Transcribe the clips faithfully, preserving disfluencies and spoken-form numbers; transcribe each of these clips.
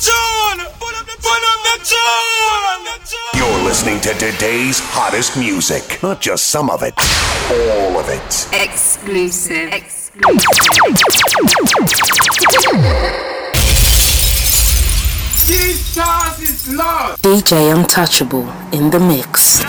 tune! Put up the tune! You're listening to today's hottest music. Not just some of it, all of it. Exclusive. Exclusive. Jesus is love! D J Untouchable in the mix.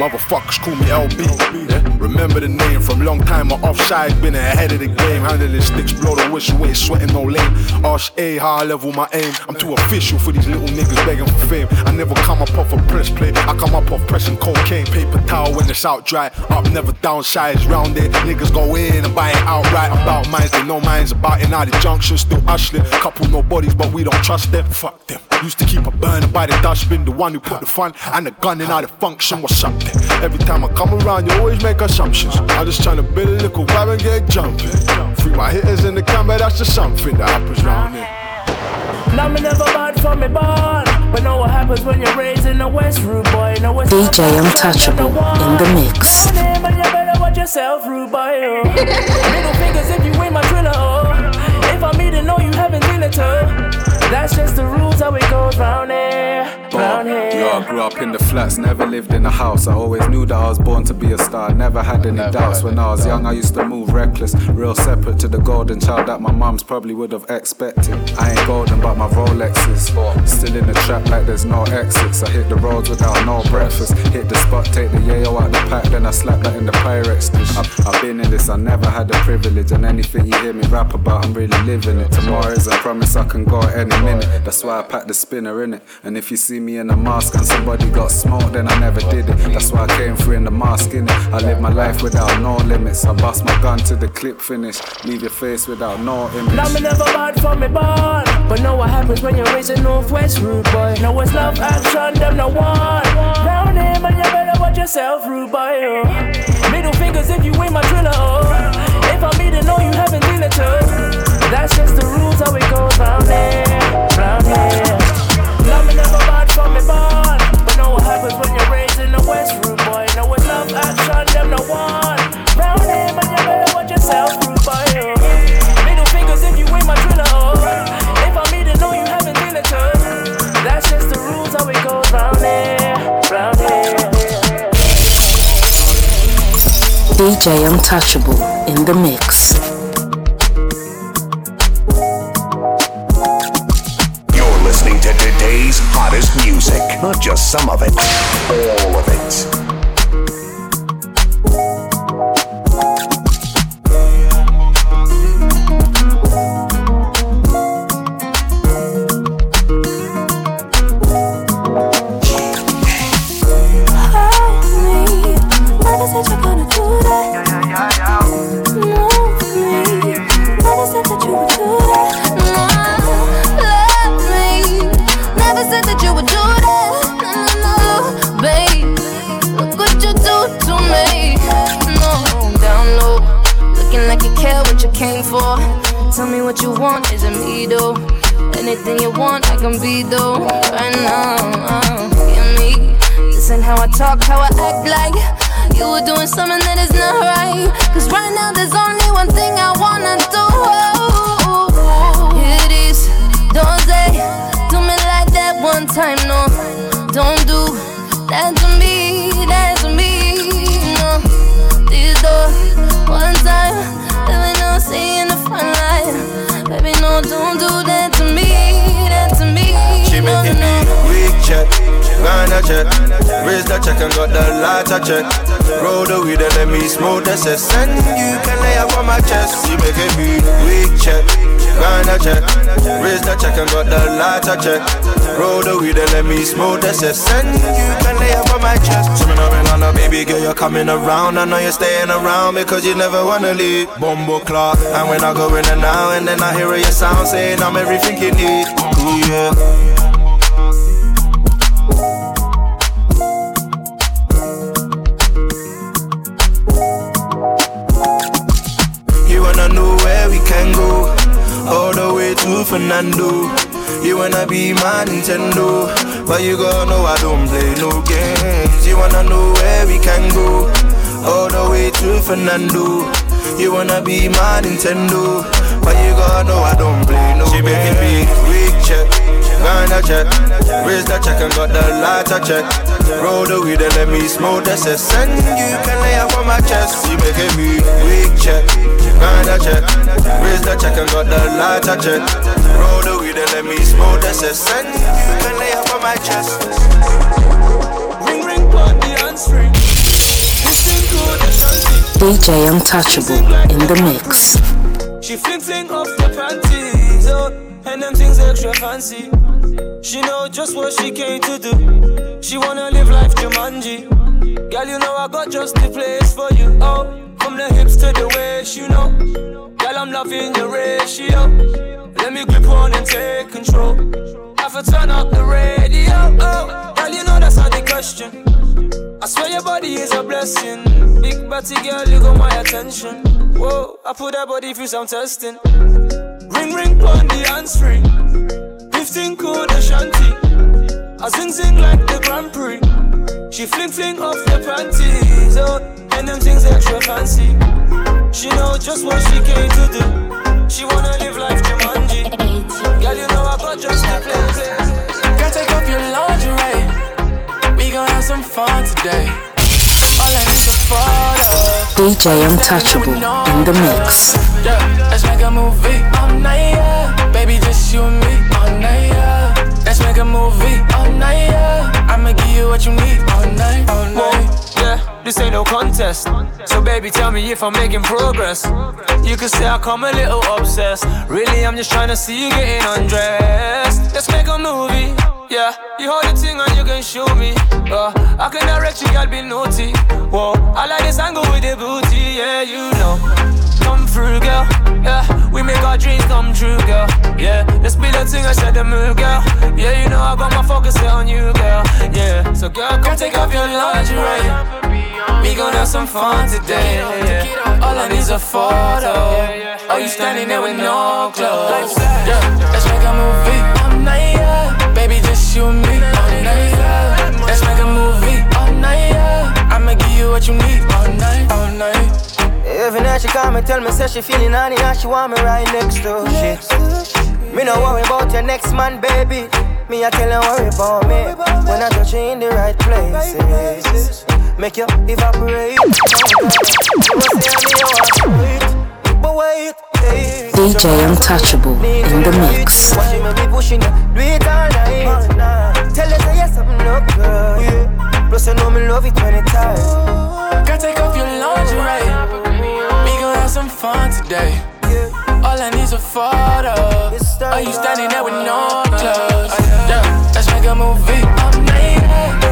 Motherfuckers call me L B, yeah? Remember the name from long time or offside. Been ahead of the game, handling sticks, blow the whistle, ain't sweating no lane. Arse A, high level my aim. I'm too official for these little niggas begging for fame. I never come up off a press play, I come up off pressing cocaine. Paper towel when it's out dry, up never downsize. Round there, niggas go in and buy it outright. About minds, they know minds about it. Now the junction still ushling. Couple no bodies, but we don't trust them. Fuck them. Used to keep a burner by the dustbin, the one who put the fun and the gun in how the function was something. Every time I come around, you always make assumptions. I'm just trying to build a little vibe and get jumping. Free my hitters in the camera, that's just something that happens round here. Now me never bad for me born, but know what happens when you're raised in the West, rude boy. Know what's D J Untouchable in the mix. Down here, but you better watch yourself, rude boy. Oh. Middle fingers if you ain't my thriller. Oh. If I'm eating, no, you haven't seen it. Oh. That's just the rules how it goes round here, round here. Yo, I grew up in the flats, never lived in a house. I always knew that I was born to be a star, never had any never doubts. Had when any I was doubt. young, I used to move reckless, real separate to the golden child that my mums probably would have expected. I ain't golden, but my Rolex is oh. Still in the trap like there's no exits. I hit the roads without no breakfast. Hit the spot, take the yayo out the pack, then I slap that in the Pyrex dish. I've, I've been in this, I never had the privilege, and anything you hear me rap about, I'm really living it. Tomorrow is a promise, I can go any minute. That's why I packed the spinner in it. And if you see me in a mask and somebody got smoked, then I never did it. That's why I came through in the mask in it. I live my life without no limits. I bust my gun to the clip finish. Leave your face without no image. Now me never bad for me born, but know what happens when you're raising Northwest rude boy. Know what's love action, them no one. Round here, but you better watch yourself, rude boy. Oh. Middle fingers if you ain't my thriller. Oh. If I'm eating, no, you haven't seen it. Oh. That's just the rules how it goes round here, round here. Love me never bad from me born, but know what happens when you're raised in the West, rude boy. Know it's love action, them no one. Round here, but you better watch yourself, rude boy. Middle fingers if you ain't my thriller. If I'm eating, no, you haven't seen it. That's just the rules how it goes round here, round here. D J Untouchable in the mix. Hottest music, not just some of it, all of it. Tell me what you want, is it me though? Anything you want, I can be though. Right now, uh, give me. Listen how I talk, how I act like you were doing something that is not right. Cause right now there's only one thing I wanna do. Here it is, don't say, do me like that one time, no. Don't do that to me, that to me, no. This door, one time. Baby, no, stay in the front line. Baby, no, don't do that to me, that to me. She no, making no. Me weak check, Ghana check, raise the check and got the lighter check. Roll the weed and let me smoke the cess. And you can lay up on my chest. She making me weak check, Ghana check, raise the check and got the lighter check. Roll the weed and let me smoke the cess. And you can lay up on my chest. She baby girl, you're coming around. I know you're staying around because you never wanna leave. Bumble clock, and when I go in and out, and then I hear your sound saying I'm everything you need. Ooh, yeah. You wanna know where we can go? All the Fernando. You wanna be my Nintendo, but you gon' know I don't play no games. You wanna know where we can go, all the way to Fernando. You wanna be my Nintendo, but you gon' know I don't play no she games. She making big, big check, grind check, raise the check and got the lighter check. Roll the weed and let me smoke the cess, and you can lay up on my chest. She making big, big check, grind check, raise the check and got the lighter check. Roll the weed and let me smoke the cess, and you can lay up on my chest. Ring ring, party and string. D J Untouchable in the mix. She fling off the panties, oh, and them things extra fancy. She know just what she came to do. She wanna live life Jumanji. Girl, you know I got just the place for you, oh. From the hips to the waist, you know. Girl, I'm loving your ratio. Let me grip on and take control. Have to turn up the radio, oh. Girl, you know that's not the question. I swear your body is a blessing. Big body girl, you got my attention. Whoa, I put that body through some testing. Ring ring pon the handspring. Fifteen code Ashanti. I zing zing like the Grand Prix. She fling fling off the panties, oh, and them things extra fancy. She know just what she came to do. She wanna live life Jumanji. Girl, you know I got just the place. Girl, take off your lingerie. We gon' have some fun today. All I need is a photo. D J Untouchable in the mix. Yeah, let's make a movie all night, yeah. Baby, just you and me all night, yeah. Let's make a movie all night, yeah. I'ma give you what you need all night, all night. Whoa, yeah, this ain't no contest. So baby, tell me if I'm making progress. You could say I come a little obsessed. Really, I'm just tryna see you getting undressed. Let's make a movie. Yeah, you hold the thing and you can show me. Uh, I can direct you, girl, be naughty. Whoa, I like this angle with the booty, yeah, you know. Come through, girl, yeah. We make our dreams come true, girl, yeah. Let's be the thing, I said the move, girl. Yeah, you know I got my focus set on you, girl, yeah. So girl, come girl, take off your lingerie. We gon' have some fun today, yeah, yeah. All I need's a photo. Oh, you standing there with no clothes. Yeah, let's make a movie all night, yeah. Baby, just you and me all night, yeah. Let's make a movie all night, yeah. I'ma give you what you need all night, all night. Every night she call me, tell me, say she feeling honey and she want me right next to she. Me no worry about your next man, baby. Me, I tell her worry about me. When I touch you in the right places, make you evaporate. D J Untouchable in the mix. Watching me be pushing ya, do it all night. Tell her say yes, I'm no good. Plus I know me love it twenty times. Girl, take off your lingerie. We gon' have some fun today. All I need's a photo. Are you standing there with no clothes? Yeah, let's make a movie all night.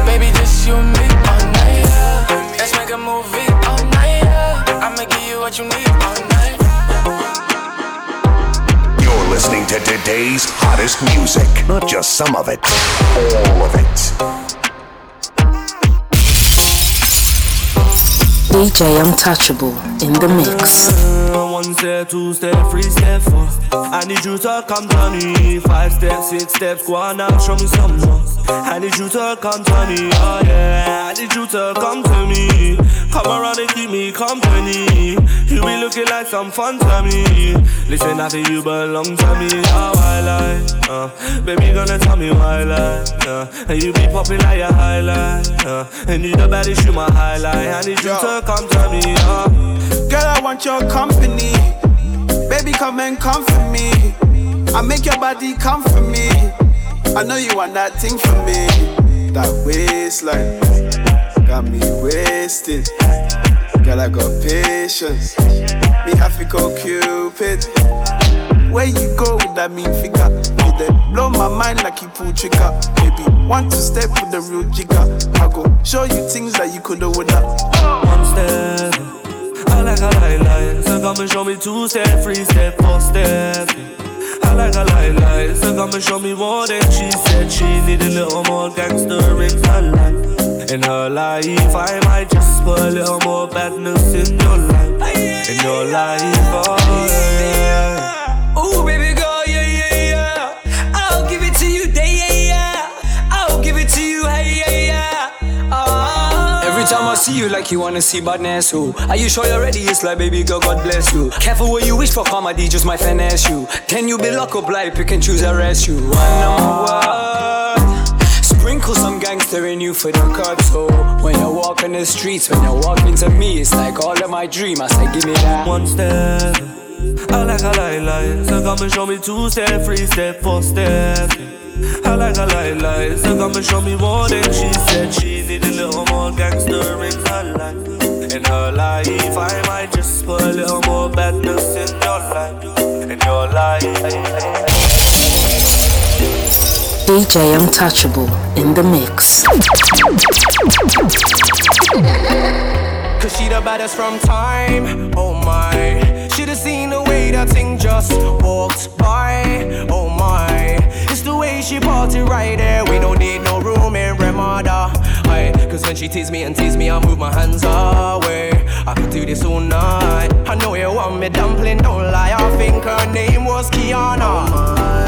Baby, just you and me all night. Let's make a movie all night. I'ma give you what you need all night. Listening to today's hottest music, not just some of it, all of it. D J Untouchable in the mix. Uh, one step, two step, three step, four. I need you to come to me. Five steps, six steps, go on and show me some more. I need you to come to me, oh yeah. I need you to come to me. Come around and keep me company. You be looking like some fun to me. Listen, I think you belong to me. Oh, I lie, uh, baby, gonna tell me why I lie, uh, and you be popping like a highlight, uh, and you the baddest, you my highlight. I need you to come to me, uh. Girl, I want your company. Baby, come and come for me. I make your body come for me. I know you want that thing for me. That waistline got me wasted. Girl, I got patience. Me have to go Cupid. Where you go with that mean figure? You dey blow my mind like you pull trigger. Baby, want to step with the real jigger. I go show you things that you coulda woulda. One step, I like a lie lie. So come and show me two step, three step, four step. I like a lie lie. So come and show me more than she said. She need a little more gangster rips and life. In her life, I might just put a little more badness in your life. In your life, oh yeah. Ooh, baby girl, yeah, yeah, yeah. see you like you wanna see badness, who? Are you sure you're ready? It's like, baby girl, God bless you. Careful what you wish for, comedy just might finesse you. Can you be locked up like pick and choose, arrest you? I know what. Sprinkle some gangster in you for the cut. So when you walk in the streets, when you walk into me, it's like all of my dream. I said, give me that one step. I like a lie lie. So come and show me two step, three step, four step. I like a lie lie. So come and show me more than she said. She need a little more gangster in her life. In her life, I might just put a little more badness in your life. In your life. D J Untouchable in the mix. Cause she the baddest from time, oh my. Should have seen the way that thing just walked by, oh my. It's the way she party right there, we don't need no room in Ramada. Aye. Cause when she tease me and tease me, I move my hands away. I could do this all night. I know you want me dumpling, don't lie. I think her name was Kiana. Oh my.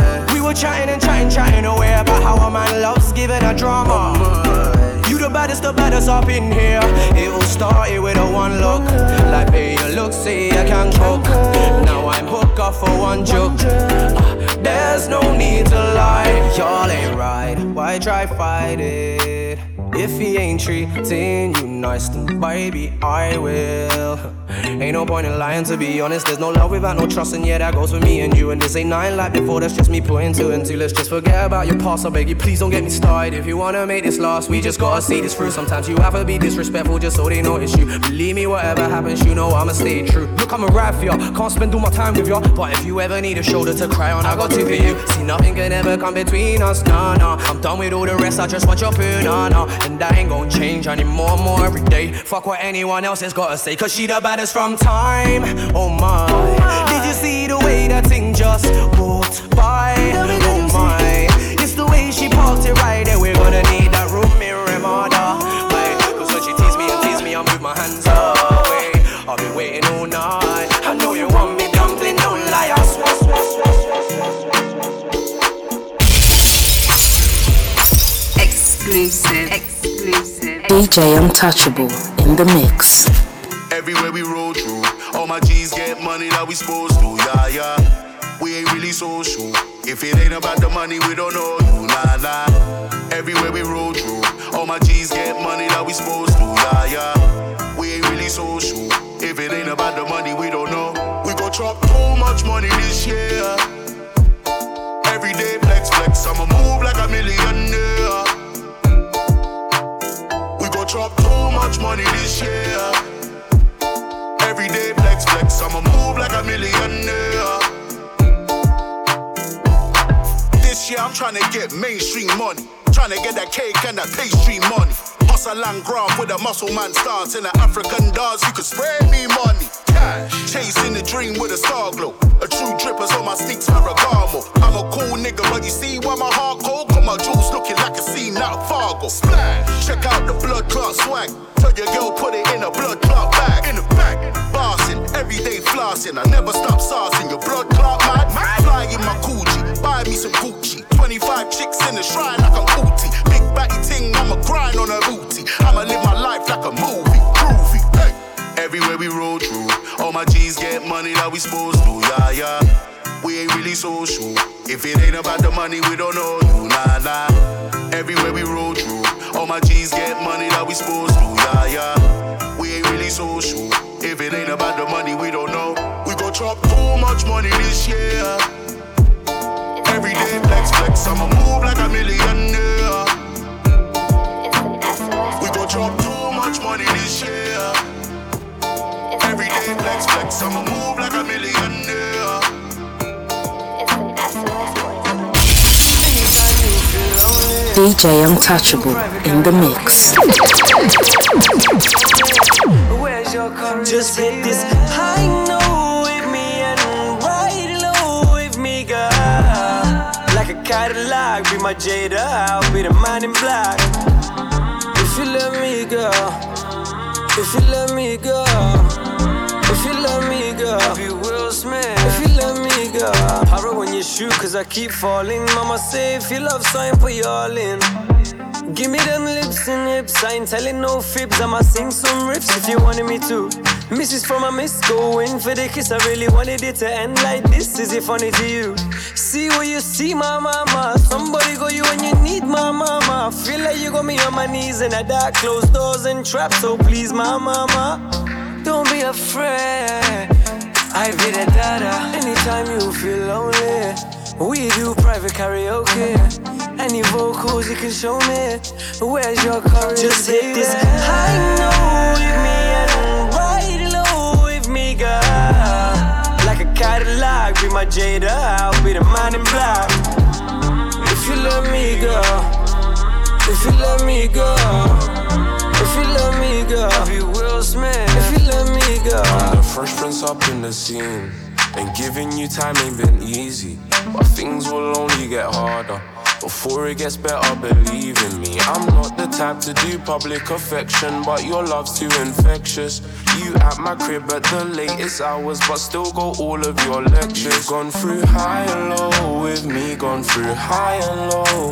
Chatting and chatting, chatting away about how a man loves giving a drama. Oh, you the baddest, the baddest up in here. It all started with a one look. Like, hey, you look, say you can cook. Now I'm hooked up for one joke. Uh, there's no need to lie, y'all ain't right. Why try fight it? If he ain't treating you nice, then baby, I will. Ain't no point in lying, to be honest. There's no love without no trust, and yeah, that goes for me and you. And this ain't nothing like before, that's just me putting two and two. Let's just forget about your past, I beg you, please don't get me started. If you wanna make this last, we just gotta see this through. Sometimes you have to be disrespectful just so they notice you. Believe me, whatever happens, you know I'ma stay true. Look, I'm a ride for ya, can't spend all my time with ya. But if you ever need a shoulder to cry on, I got two for you. See, nothing can ever come between us, nah, nah. I'm done with all the rest, I just want your poo, nah, nah. And that ain't gon' change, I need more and more every day. Fuck what anyone else has gotta say, cause she the baddest from time, oh my. Did you see the way that thing just walked by, oh my. It's the way she parked it right there, we're gonna need that room mirror and order. Cause when she teased me and teased me, I move my hands away. I've been waiting all night, I know you want me dumpling, don't lie, I swear, swear, swear, swear, swear, swear, swear, swear. Exclusive. D J Untouchable in the mix. Everywhere we roll through, all my G's get money that we supposed to, yeah, yeah. We ain't really social, if it ain't about the money we don't know you, nah, nah. Everywhere we roll through, all my G's get money that we supposed to, yeah, yeah. We ain't really social, if it ain't about the money we don't know. We gon' drop so much money this year. Everyday flex flex, I'ma move like a millionaire. Drop too much money this year. Every day flex flex, I'ma move like a millionaire. This year I'm tryna get mainstream money, tryna get that cake and that pastry money. Hustle and grab with a muscle man stance, in an African dance you can spray me money. Chasing the dream with a star glow. A true dripper's on my sneaks Ferragamo. I'm a cool nigga, but you see why my heart cold? Cause my jewels looking like a scene out of Fargo. Splash! Check out the blood clot swag. Tell your girl put it in a blood clot bag. In the back, bossing, everyday flossing. I never stop saucing. Your blood clot mad. Fly in my Gucci, buy me some Gucci. Twenty-five chicks in the shrine like a booty. Big batty ting, I'ma grind on a booty. I'ma live my life like a movie. Groovy, hey. Everywhere we roll through, all my G's get money that we supposed to, yeah, yeah. We ain't really social, if it ain't about the money we don't know you, nah, nah. Everywhere we roll through, all my G's get money that we supposed to, yeah, yeah. We ain't really social, if it ain't about the money we don't know. We gon' drop too much money this year. Everyday flex flex, I'ma move like a millionaire. We gon' drop too much money this year. Everyday flex flex, I'ma move like a millionaire. D J Untouchable in the mix. Where's your car? Just hit this high note with me and ride low with me, girl. Like a Cadillac, be my Jada, I'll be the man in black. If you love me, girl, if you love me, girl. If you love me, girl, I'll be Will Smith. If you love me, girl, I run when you shoot, cause I keep falling. Mama say if you love something, put you all in. Give me them lips and hips, I ain't telling no fibs. I'ma sing some riffs if you wanted me to. Missus from a miss, going for the kiss. I really wanted it to end like this. Is it funny to you? See what you see, my mama. Somebody got you when you need my mama. Feel like you got me on my knees in a dark, closed doors and traps. So please, my mama, don't be afraid. I be the dada. Anytime you feel lonely, we do private karaoke. Any vocals you can show me. Where's your courage? Just hit baby? This high note with me and ride low with me, girl. Like a Cadillac, be my Jada, I'll be the man in black. If you love me, girl. If you love me, girl. If you love me, girl, I'll be Will Smith. If you love me, girl, I'm the first prince up in the scene. And giving you time ain't been easy, but things will only get harder before it gets better, believe in me. I'm not the type to do public affection, but your love's too infectious. You at my crib at the latest hours, but still go all of your lectures. You've gone through high and low with me, gone through high and low.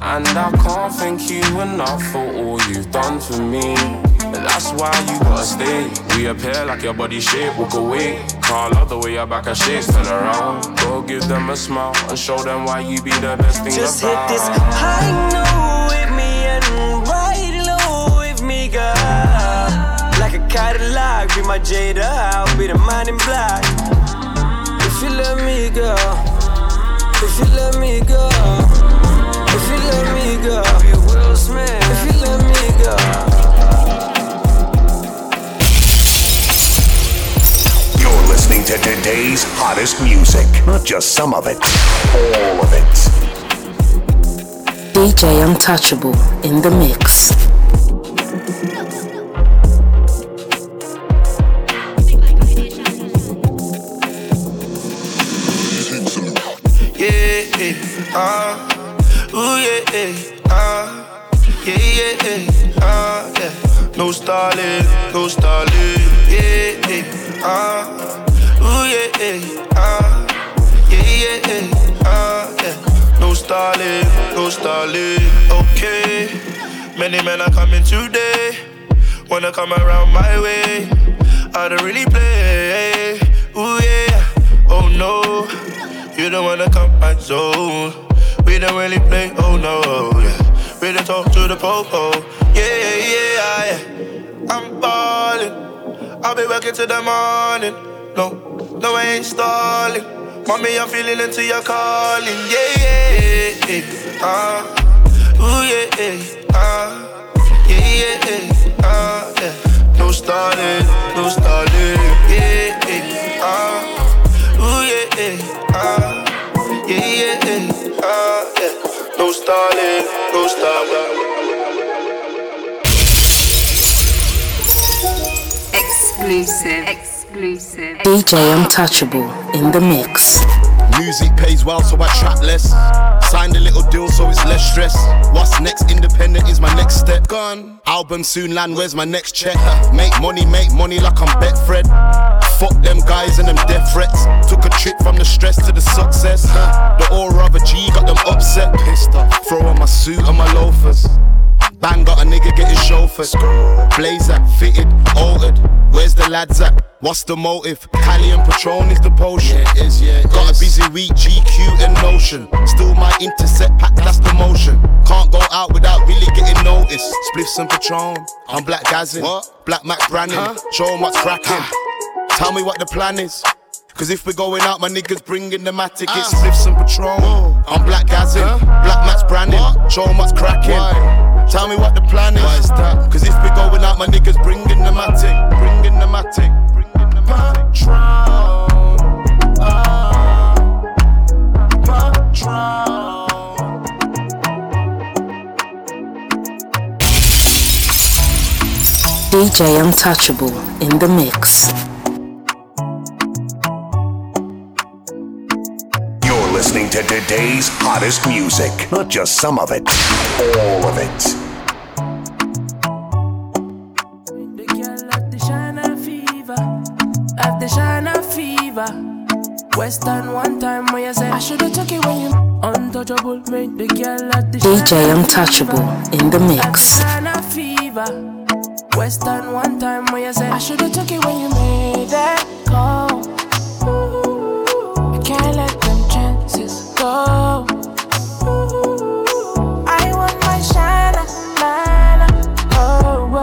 And I can't thank you enough for all you've done for me. That's why you gotta stay. Reappear like your body shape, walk away. Call out the way your back and shakes, turn around. Go give them a smile and show them why you be the best thing about. Just hit this high note with me and ride low with me, girl. Like a Cadillac, be my Jada, I'll be the man in black. If you love me, girl. If you love me, girl. If you love me, girl, I'll be Will Smith. If you love me, girl. You're listening to today's hottest music. Not just some of it, all of it. D J Untouchable in the mix. Yeah, uh ooh, yeah, yeah, ah, yeah, yeah, yeah, ah, yeah. No stalling, no stalling, yeah, yeah, ah, ooh, yeah, yeah, ah, yeah, yeah, yeah, ah, yeah. No stalling, no stalling, okay. Many men are coming today, wanna come around my way. I don't really play, ooh, yeah, oh no. You don't wanna come my zone. We don't really play, oh no, yeah. We don't talk to the popo, yeah, yeah, yeah. I'm ballin', I'll be working till the morning. No, no, I ain't stalling. Mommy, I'm feeling into your calling, yeah, yeah, yeah, yeah. Uh, ooh, yeah, yeah, uh, yeah, yeah, yeah, uh, yeah. No stalling, no stalling, yeah, yeah, uh, ooh, yeah, yeah, uh, yeah, yeah, yeah. Uh, yeah. No stalling, no stalling. Exclusive, exclusive. D J Untouchable in the mix. Music pays well, so I trap less. Signed a little deal, so it's less stress. What's next? Independent is my next step. Gone. Album soon land, where's my next check? Make money, make money like I'm Betfred. Fuck them guys and them death threats. Took a trip from the stress to the success. The aura of a G got them upset. Pissed off. Throw on my suit and my loafers. Bang, got a nigga getting chauffeured. Blazer, fitted, altered. Where's the lads at? What's the motive? Cali and Patron is the potion. Yeah, it is, yeah, it got is. A busy week, G Q and Notion. Still my intercept pack, that's the motion. Can't go out without really getting noticed. Spliffs and Patron, I'm black gazzing. What? Black Mac Brannin, huh? Show 'em what's cracking. Tell me what the plan is. Cause if we're going out, my niggas bringing the matic. It's uh. Spliffs and Patron, whoa. I'm black gazzing, huh? Black Mac's Brannin, show 'em what's cracking. Why? Tell me what the plan is. Why is that? Cause if we going out, my niggas bringing the matic. Bringing the matic. Bringing the matic. Patron. Ah. Patron. D J Untouchable in the mix. Listening to today's hottest music, not just some of it, all of it. The girl of the Shana fever, of the Shana fever, Western one time when you said I shoulda took it when you untouchable, made the girl at the D J Untouchable in the mix. Western one time when you said I shoulda took it when you made that call. I can't let them chances go. I want my shiner, mana. Oh, oh,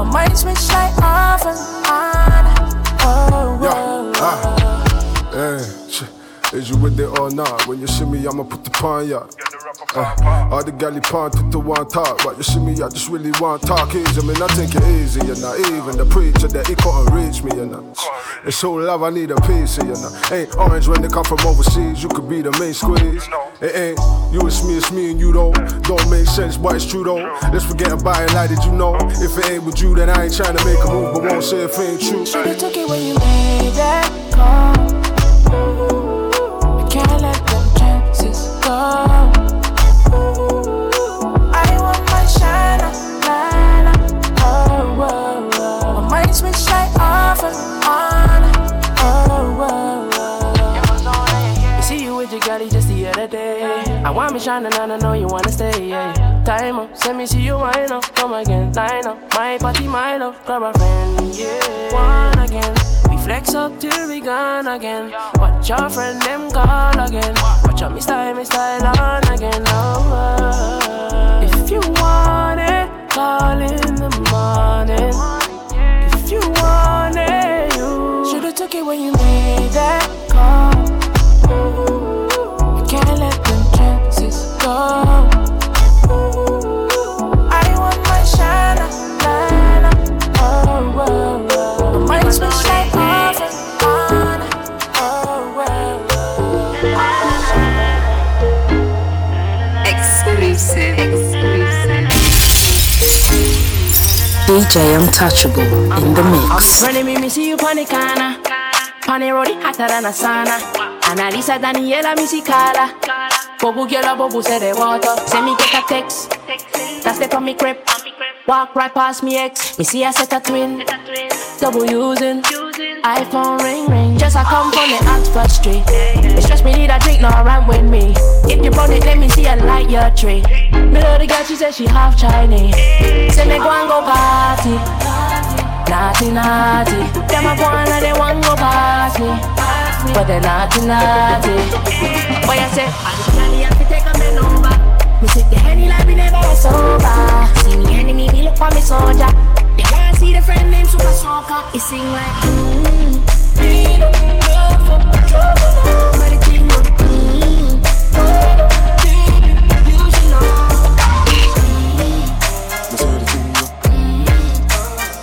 oh. My mind switch like off and on. Oh, oh, oh. Is you with it or not? When you shimmy, I'ma put the pawn ya. Uh, all the galley pawn took the one talk. But you shimmy, I just really want talk easy. I mean, I take it easy, you know. Even the preacher that he couldn't reach me, you know. It's so love, I need a piece of you know. Ain't orange when they come from overseas. You could be the main squeeze. It ain't you, it's me, it's me and you though. Don't make sense, but it's true though. Let's forget about it, like did you know? If it ain't with you, then I ain't trying to make a move, but won't say if it ain't true. Should've took it when you made that call. Me shining and I know you wanna stay, yeah. Time up, send me see you wine up. Come again, line up, my party, my love. Grab a friend, yeah. One again, we flex up till we gone again. Watch your friend them call again. Watch out me style, me style on again. Oh, oh. If you want it, call in the morning. If you want it, you should've took it when you made that call. I can't let them go. I want my shana, nana. Oh, oh, oh. My mind's been straight off and on. Oh, oh, oh. Exclusive, exclusive. D J Untouchable in the mix. Running me, me see you panicana. Panerodi hotter than a sauna. Analiza Daniela Musicala. Bobo girl a bobo say they water. Send me get a text. That's the from me crib. Walk right past me ex. Me see I set a twin. Double using iPhone ring ring. Just I come from the Oxford Street. It stress me need a drink, no run with me. If you want it, let me see a light your tree. Middle of the girl she said she half Chinese. Say me go and go party. Naughty naughty. Them a go and like they want go past me. But they're naughty, naughty. Boy, I say, I just can't have to take a man over. Me take the honey like we never was over. See me enemy, me look for me soldier. They wanna see the friend named Super Soccer. It sing like, mmm. We don't go for trouble, no. But it ain't no, mmm. Oh, baby, you should know. Me say the thing, no. Mmm.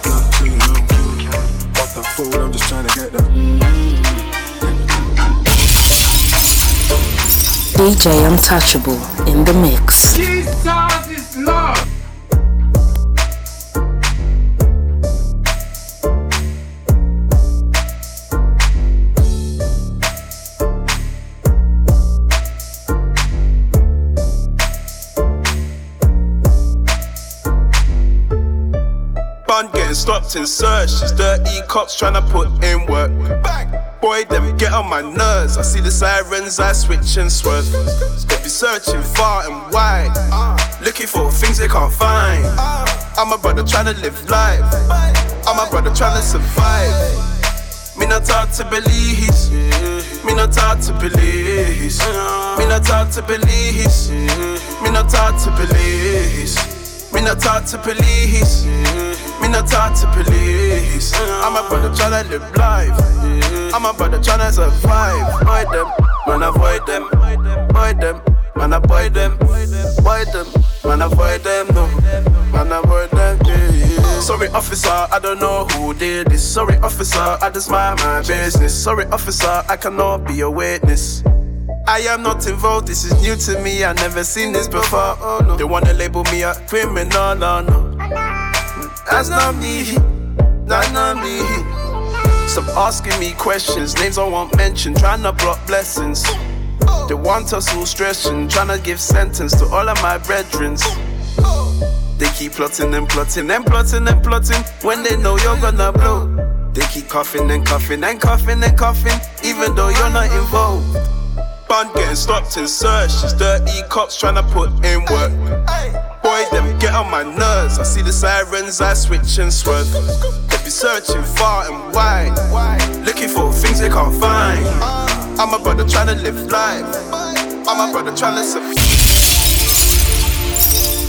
Not too long. Off the food, I'm just trying to get that. Mmm. D J Untouchable in the mix. Jesus is love. Bun getting stopped in search. She's dirty cops trying to put in work. Bang. Boy, them get on my nerves. I see the sirens, I switch and swerve. They be searching far and wide, looking for things they can't find. I'm a brother trying to live life. I'm a brother trying to survive. Me not hard to believe. Me not hard to believe. Me not hard to believe. Me not hard to believe. Me not talk to police. Me not talk to police. I'm a brother tryna live life. I'm a brother tryna survive. Avoid them, man, avoid them. Avoid them, man, avoid them. Avoid them, man, avoid them. No, man, avoid them. Sorry, officer, I don't know who did this. Sorry, officer, I just mind my business. Sorry, officer, I cannot be a witness. I am not involved, this is new to me, I never seen this before. Oh, no. They wanna label me a criminal, no, no. That's not me, that's not me. Stop asking me questions, names I won't mention, trying to block blessings. They want us all stressing, trying to give sentence to all of my brethren. They keep plotting and plotting and plotting and plotting when they know you're gonna blow. They keep coughing and coughing and coughing and coughing. Even even though you're not involved. Bun getting stopped in searches, dirty cops tryna put in work. Boy, them get on my nerves. I see the sirens, I switch and swerve. They be searching far and wide, looking for things they can't find. I'm a brother tryna live life. I'm a brother tryna survive.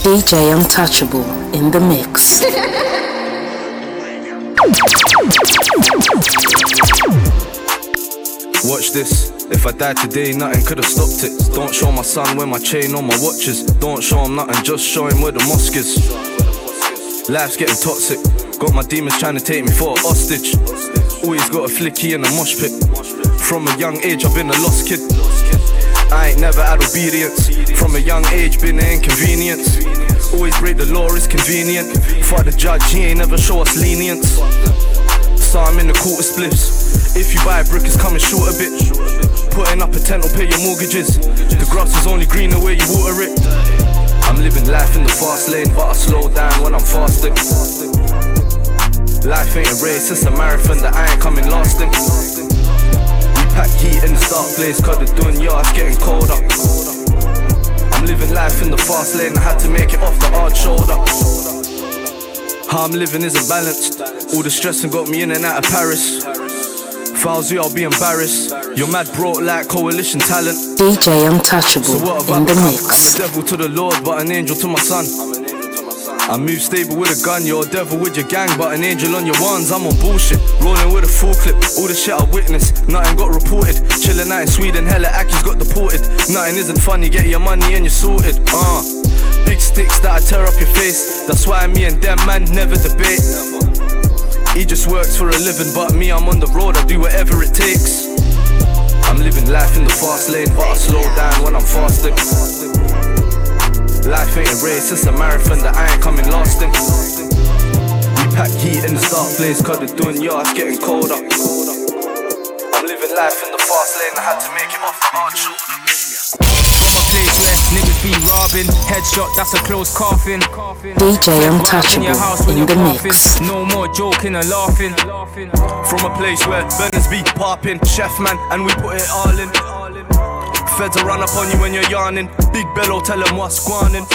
D J Untouchable in the mix. Watch this. If I died today, nothing could've stopped it. Don't show my son where my chain on my watches. Don't show him nothing, just show him where the mosque is. Life's getting toxic. Got my demons trying to take me for a hostage. Always got a flicky in a mosh pit. From a young age, I've been a lost kid. I ain't never had obedience. From a young age, been an inconvenience. Always break the law, it's convenient. Fuck the judge, he ain't never show us lenience. So I'm in the quarter splits. If you buy a brick, it's coming short a bit. Putting up a tent will pay your mortgages. The grass is only greener where you water it. I'm living life in the fast lane, but I slow down when I'm fasting. Life ain't a race, it's a marathon that I ain't coming last in. We pack heat in this dark place, cause the dunya is getting colder. I'm living life in the fast lane, I had to make it off the hard shoulder. How I'm living isn't balanced. All the stressing got me in and out of Paris. If I was you, I'll be embarrassed. You're mad bro, like coalition talent. D J Untouchable so what in the mix. Devil to the Lord, but an angel to my son. I move stable with a gun. You're a devil with your gang, but an angel on your ones. I'm on bullshit, rolling with a full clip. All the shit I witnessed, nothing got reported. Chilling out in Sweden, hella Aki's got deported. Nothing isn't funny, get your money and you're sorted. Uh Big sticks that I tear up your face. That's why me and them man never debate. He just works for a living, but me, I'm on the road, I do whatever it takes. I'm living life in the fast lane, but I slow down when I'm fasting. Life ain't a race, it's a marathon that I ain't coming last in. We pack heat in the dark place, cause the dunya is getting colder. I'm living life in the fast lane, I had to make it off the hard shoulder. Niggas be robbing, headshot, that's a close coffin. D J Untouchable in the mix. No more joking and laughing. From a place where burners be popping. Chef man, and we put it all in. Feds will run up on you when you're yarning. Big bellow, tell them what's gwanin'.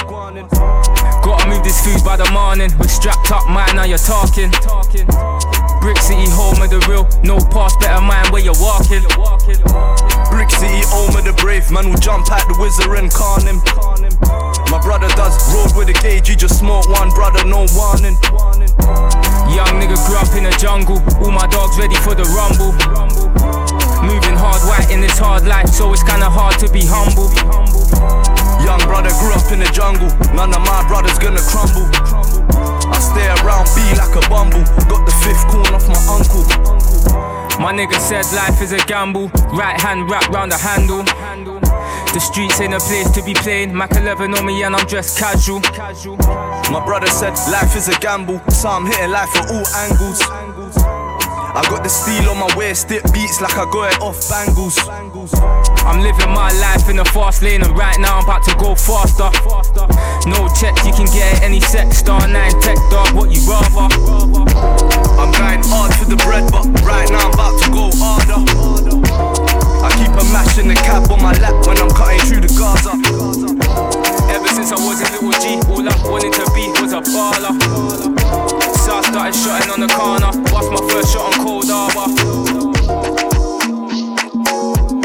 Gotta move this food by the morning. We're strapped up, man, now you're talking. Brick City, home of the real. No past, better mind where you're walking. Brick City, home of the brave. Man will jump at the wizard and con him. My brother does road with a gauge. You just smoke one, brother, no warning. Young nigga grew up in the jungle. All my dogs ready for the rumble. Moving hard, white in this hard life, so it's kinda hard to be humble. Young brother grew up in the jungle. None of my brothers gonna crumble. I stay around B like a bumble. Got the fifth corn off my uncle. My nigga said life is a gamble. Right hand wrapped round the handle. The streets ain't a place to be playing. Mac eleven on me and I'm dressed casual. My brother said life is a gamble, so I'm hitting life at all angles. I got the steel on my waist, it beats like I got it off bangles. I'm living my life in the fast lane, and right now I'm about to go faster. No checks, you can get any sex, star nine tech dog, what you rather? I'm going hard for the bread, but right now I'm about to go harder. I keep a mash in the cab on my lap when I'm cutting through the Gaza. Ever since I was a little G, all I wanted to be was a baller. So I started shotting on the corner. Watched my first shot on Cold Harbor.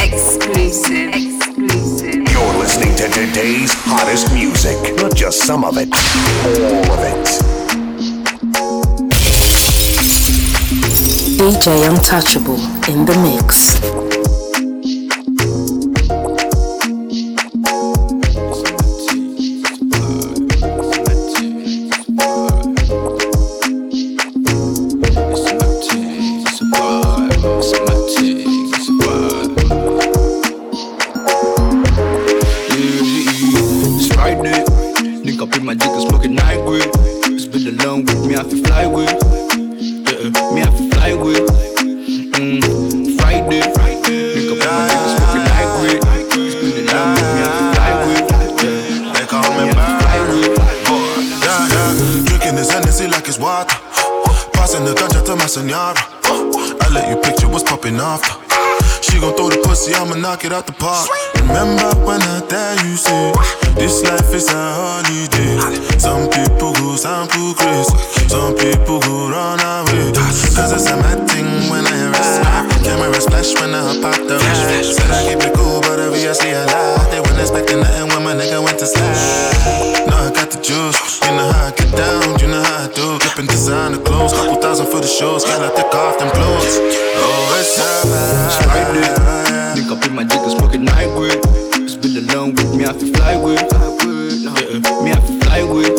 Exclusive, exclusive. You're listening to today's hottest music. Not just some of it, all of it. D J Untouchable in the mix. Passing the ganja to my senora. I let you picture what's popping after. She gon' throw the pussy, I'ma knock it out the park. Remember when I dad you said, this life is a holiday. Some people go sound too crazy, some people go run away. Cause it's a mad thing when I rest. Camera splash when I hop out the ride. Said I keep it cool, but obviously I lie. They weren't expecting nothing when my nigga went to slide. Now I got the juice, you know how I get down, you know how I do. Rippin' designer clothes, couple thousand for the shows, gotta take off them clothes. Oh, it's a vibe. Link up in my dick and smoke at night with. It's been a long week, me have to fly with. Me have to fly with.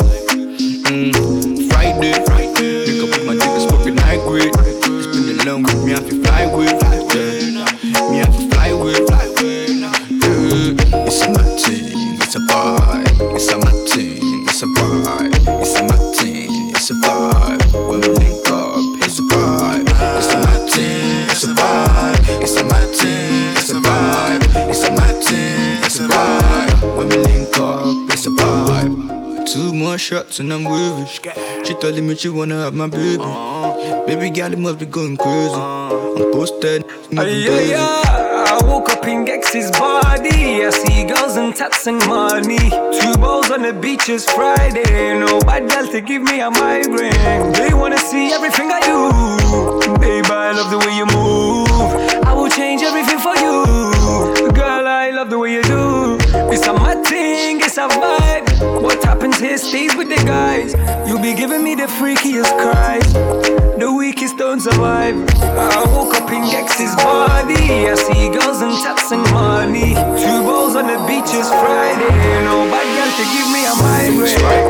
Mm, Friday. Link up in my dick and smoke at night with. It's been a long week, me have to fly with. Yeah. Me have to fly with. Yeah. It's a mad thing, it's a vibe. It's a mad thing, it's a vibe. It's a mad thing, it's a vibe. When we link up, it's a vibe. It's a mad thing, it's a vibe. It's a mad thing, it's a vibe. It's a mad thing, it's a vibe. When we link up, it's a vibe. Two more shots and I'm with it. She telling me she wanna have my baby. Baby girl, it must be going crazy. I'm posted, nothing crazy. I woke up in Gex's body. I see girls and tats and money. Two balls on the beach is Friday. No bad girl to give me a migraine. They wanna see everything I do. Babe, I love the way you move. I will change everything for you. Girl, I love the way you do. It's a mad thing, it's a vibe. What happens here stays with the guys. You be giving me the freakiest cries. The weakest don't survive. I woke up in Gex's body. I see girls and taps and money. Two balls on the beach is Friday. No bad girl to give me a migraine.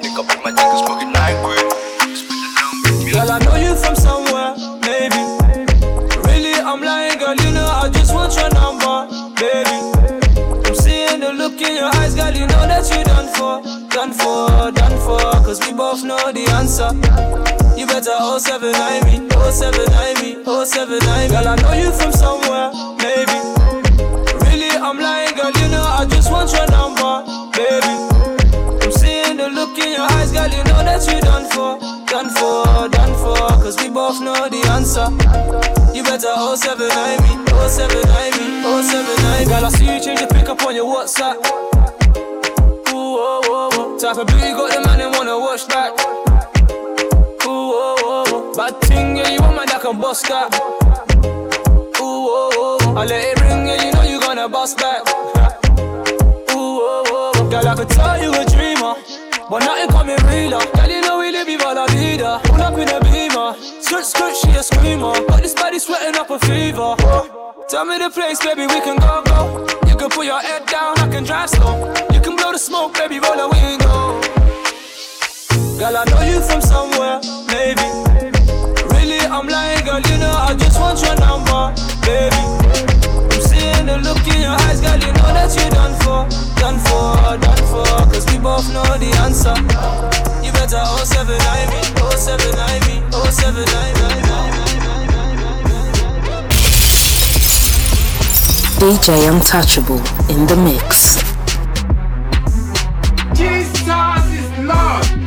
Nick up in my dick and smoke at night with. Girl, I know you from somewhere, maybe. Really, I'm lying, girl, you know I just want your number, baby. I'm seeing the look in your eyes, girl, you know that you done for. Done for, done for, cause we both know the answer. You better oh seven nine me, oh seven nine me, oh seven nine me. Girl, I know you from somewhere, maybe. Really, I'm lying, girl, you know I just want your number, baby. I'm seeing the look in your eyes, girl, you know that you done for. Done for, done for, cause we both know the answer. You better oh seven nine me, oh seven nine me, oh seven nine me. Girl, I see you change the pick up on your WhatsApp. Ooh, oh, oh, oh. Type of beauty got the man and wanna watch back. Bad thing, yeah, you want man that can bust that. Ooh, oh, oh. I let it ring, yeah, you know you gonna bust back. Ooh, oh, oh. Girl, I could tell you a dreamer, but nothing coming realer. Girl, you know we live in a leader. Pull up in a beamer, skirt, skirt, she a screamer. Got this body sweating up a fever. Tell me the place, baby, we can go, go. You can put your head down, I can drive slow. You can blow the smoke, baby, roll the window. Girl, I know you from somewhere, maybe. I'm lying, girl, you know I just want your number, baby. I'm seeing the look in your eyes, girl, you know that you done for. Done for, done for, cause we both know the answer. You better oh seven nine me, oh seven nine me, oh seven nine me. D J Untouchable in the mix. Jesus is Lord.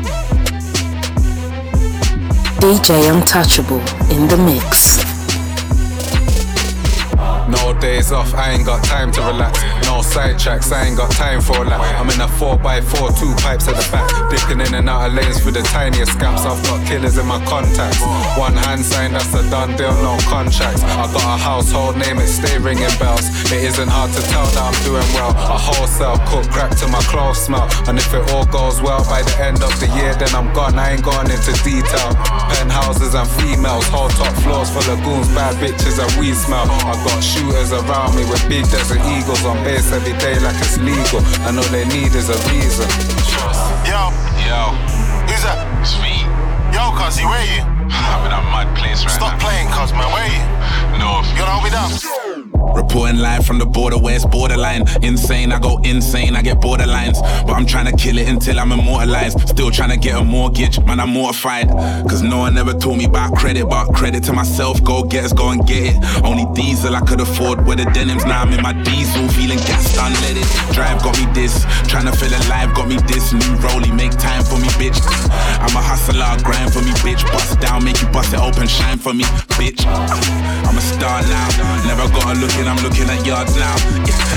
D J Untouchable in the mix. No days off, I ain't got time to relax. No sidetracks, I ain't got time for that. I'm in a four by four, two pipes at the back. Dipping in and out of lanes through the tiniest gaps. I've got killers in my contacts. One hand sign, that's a done deal, no contracts. I got a household name, it's stay ringing bells. It isn't hard to tell that I'm doing well. I wholesale cook crack to my clothes smell. And if it all goes well by the end of the year, then I'm gone, I ain't going into detail. Penthouses and females, whole top floors full of goons, bad bitches and weed smell. I got shooters around me with big desert eagles on base every day like it's legal, and all they need is a visa. Yo, yo, who's that? It's me. Yo, Cosy, where you? I'm in a mad place right Stop now. Stop playing, Cos, man, where you? No, you know we done. Reporting live from the border where it's borderline. Insane, I go insane, I get borderlines. But I'm trying to kill it until I'm immortalized. Still trying to get a mortgage, man, I'm mortified. Cause no one ever told me about credit. But credit to myself, go get us, go and get it. Only diesel I could afford were the denims. Now I'm in my diesel, feeling gassed, unleaded. Drive got me this, trying to feel alive got me this. New rollie, make time for me, bitch. I'm a hustler, grind for me, bitch. Bust down, make you bust it open, shine for me, bitch. I'm a star now, Never gotta look in, I'm looking at yards now.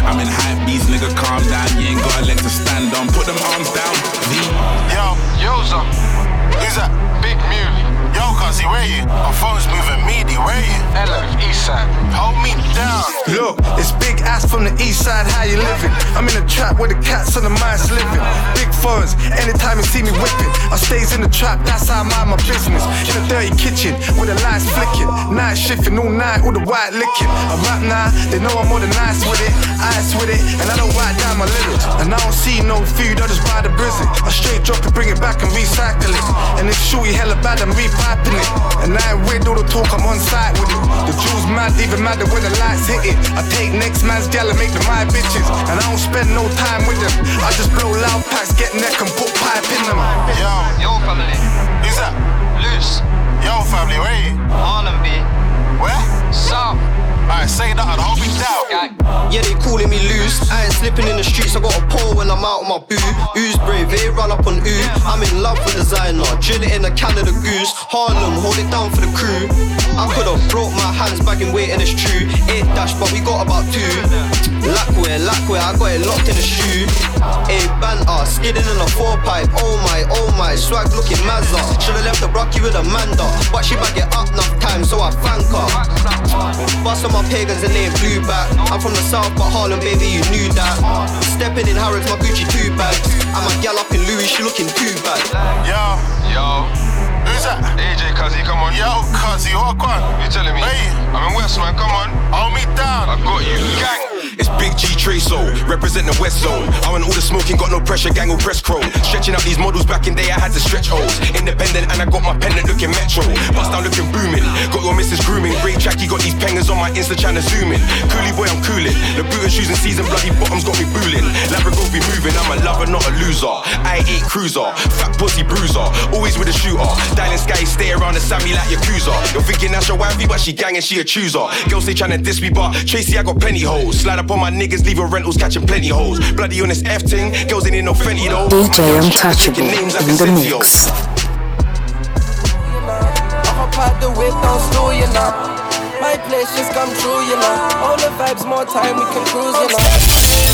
I'm in hype beats, nigga, calm down. You ain't got a leg to stand on, put them arms down. V. Yo, Yoza, who's that? Big Muley. Yo, Cuzzy, where you? My phone's moving meaty, where you? Hello, east side. Hold me down. Look, it's big ass from the east side, how you living? I'm in a trap where the cats on the mice living. Big phones, anytime you see me whipping. I stays in the trap, that's how I mind my business. In a dirty kitchen, with the lights flicking. Night shifting, all night, all the white licking. I rap now, they know I'm more than nice with it. Ice with it, and I don't wipe down my lyrics. And I don't see no food, I just buy the prison. I straight drop it, bring it back and recycle it. And if shorty hella bad, I'm repacking. It. And I ain't with all the talk, I'm on site with it. The jewels mad, even madder when the lights hit it. I take next man's gal and make them my bitches. And I don't spend no time with them. I just blow loud packs, get neck and put pipe in them. Yo, yo family. Who's that? Loose. Yo family, where you? Harlem B. Where? South. Alright, say that and hold me down. Yeah, they calling me loose. I ain't slipping in the streets, I got a pole when I'm out of my boo. Ooze brave, they run up on ooh. I'm in love with designer, drill it in a can of the goose. Harlem, hold it down for the crew. I could've brought my hands back in weight and it's true. Eight dash, but we got about two. Lackware, lackware, I got it locked in the shoe. A banter, skidding in a four pipe. Oh my, oh my, swag looking mazza. Should've left the Rocky with Amanda, but she back it up enough time, so I thank her. Bust on my pagans and they ain't blue back. I'm from the south but Harlem, baby, you knew that. Stepping in Harrods, my Gucci two bags. And my gal up in Louis, she looking too bad. Yo, yo, who's that? A J Cuzzy, come on. Yo, Cuzzy, walk on. You telling me? Hey, I'm in West, man, come on. Hold me down. I got you, gang. It's Big G Tracey, represent the West Zone. I want all the smoking, got no pressure, gang will press chrome. Stretching out these models, back in day I had to stretch holes. Independent and I got my pendant looking metro. Bust down looking booming, got your missus grooming. Great track, you got these pengers on my Insta trying to zoom in. Coolie boy, I'm cooling. The boot and shoes and season, bloody bottoms got me booling. Labrador be moving, I'm a lover, not a loser. I ate cruiser, fat pussy bruiser. Always with a shooter, dialing sky, stay around the Sammy like Yakuza. You're thinking that's your wifey, but she gang and she a chooser. Girls they trying to diss me, but Tracey, I got plenty holes. Slide up on my niggas, leaving rentals, catching plenty hoes. Bloody on this F thing, girls ain't in no Fenty though. D J Untouchable names in the mix. I'ma pop the whip down slow, you know. My place just come true, you know. All the vibes, more time, we can cruise, you know.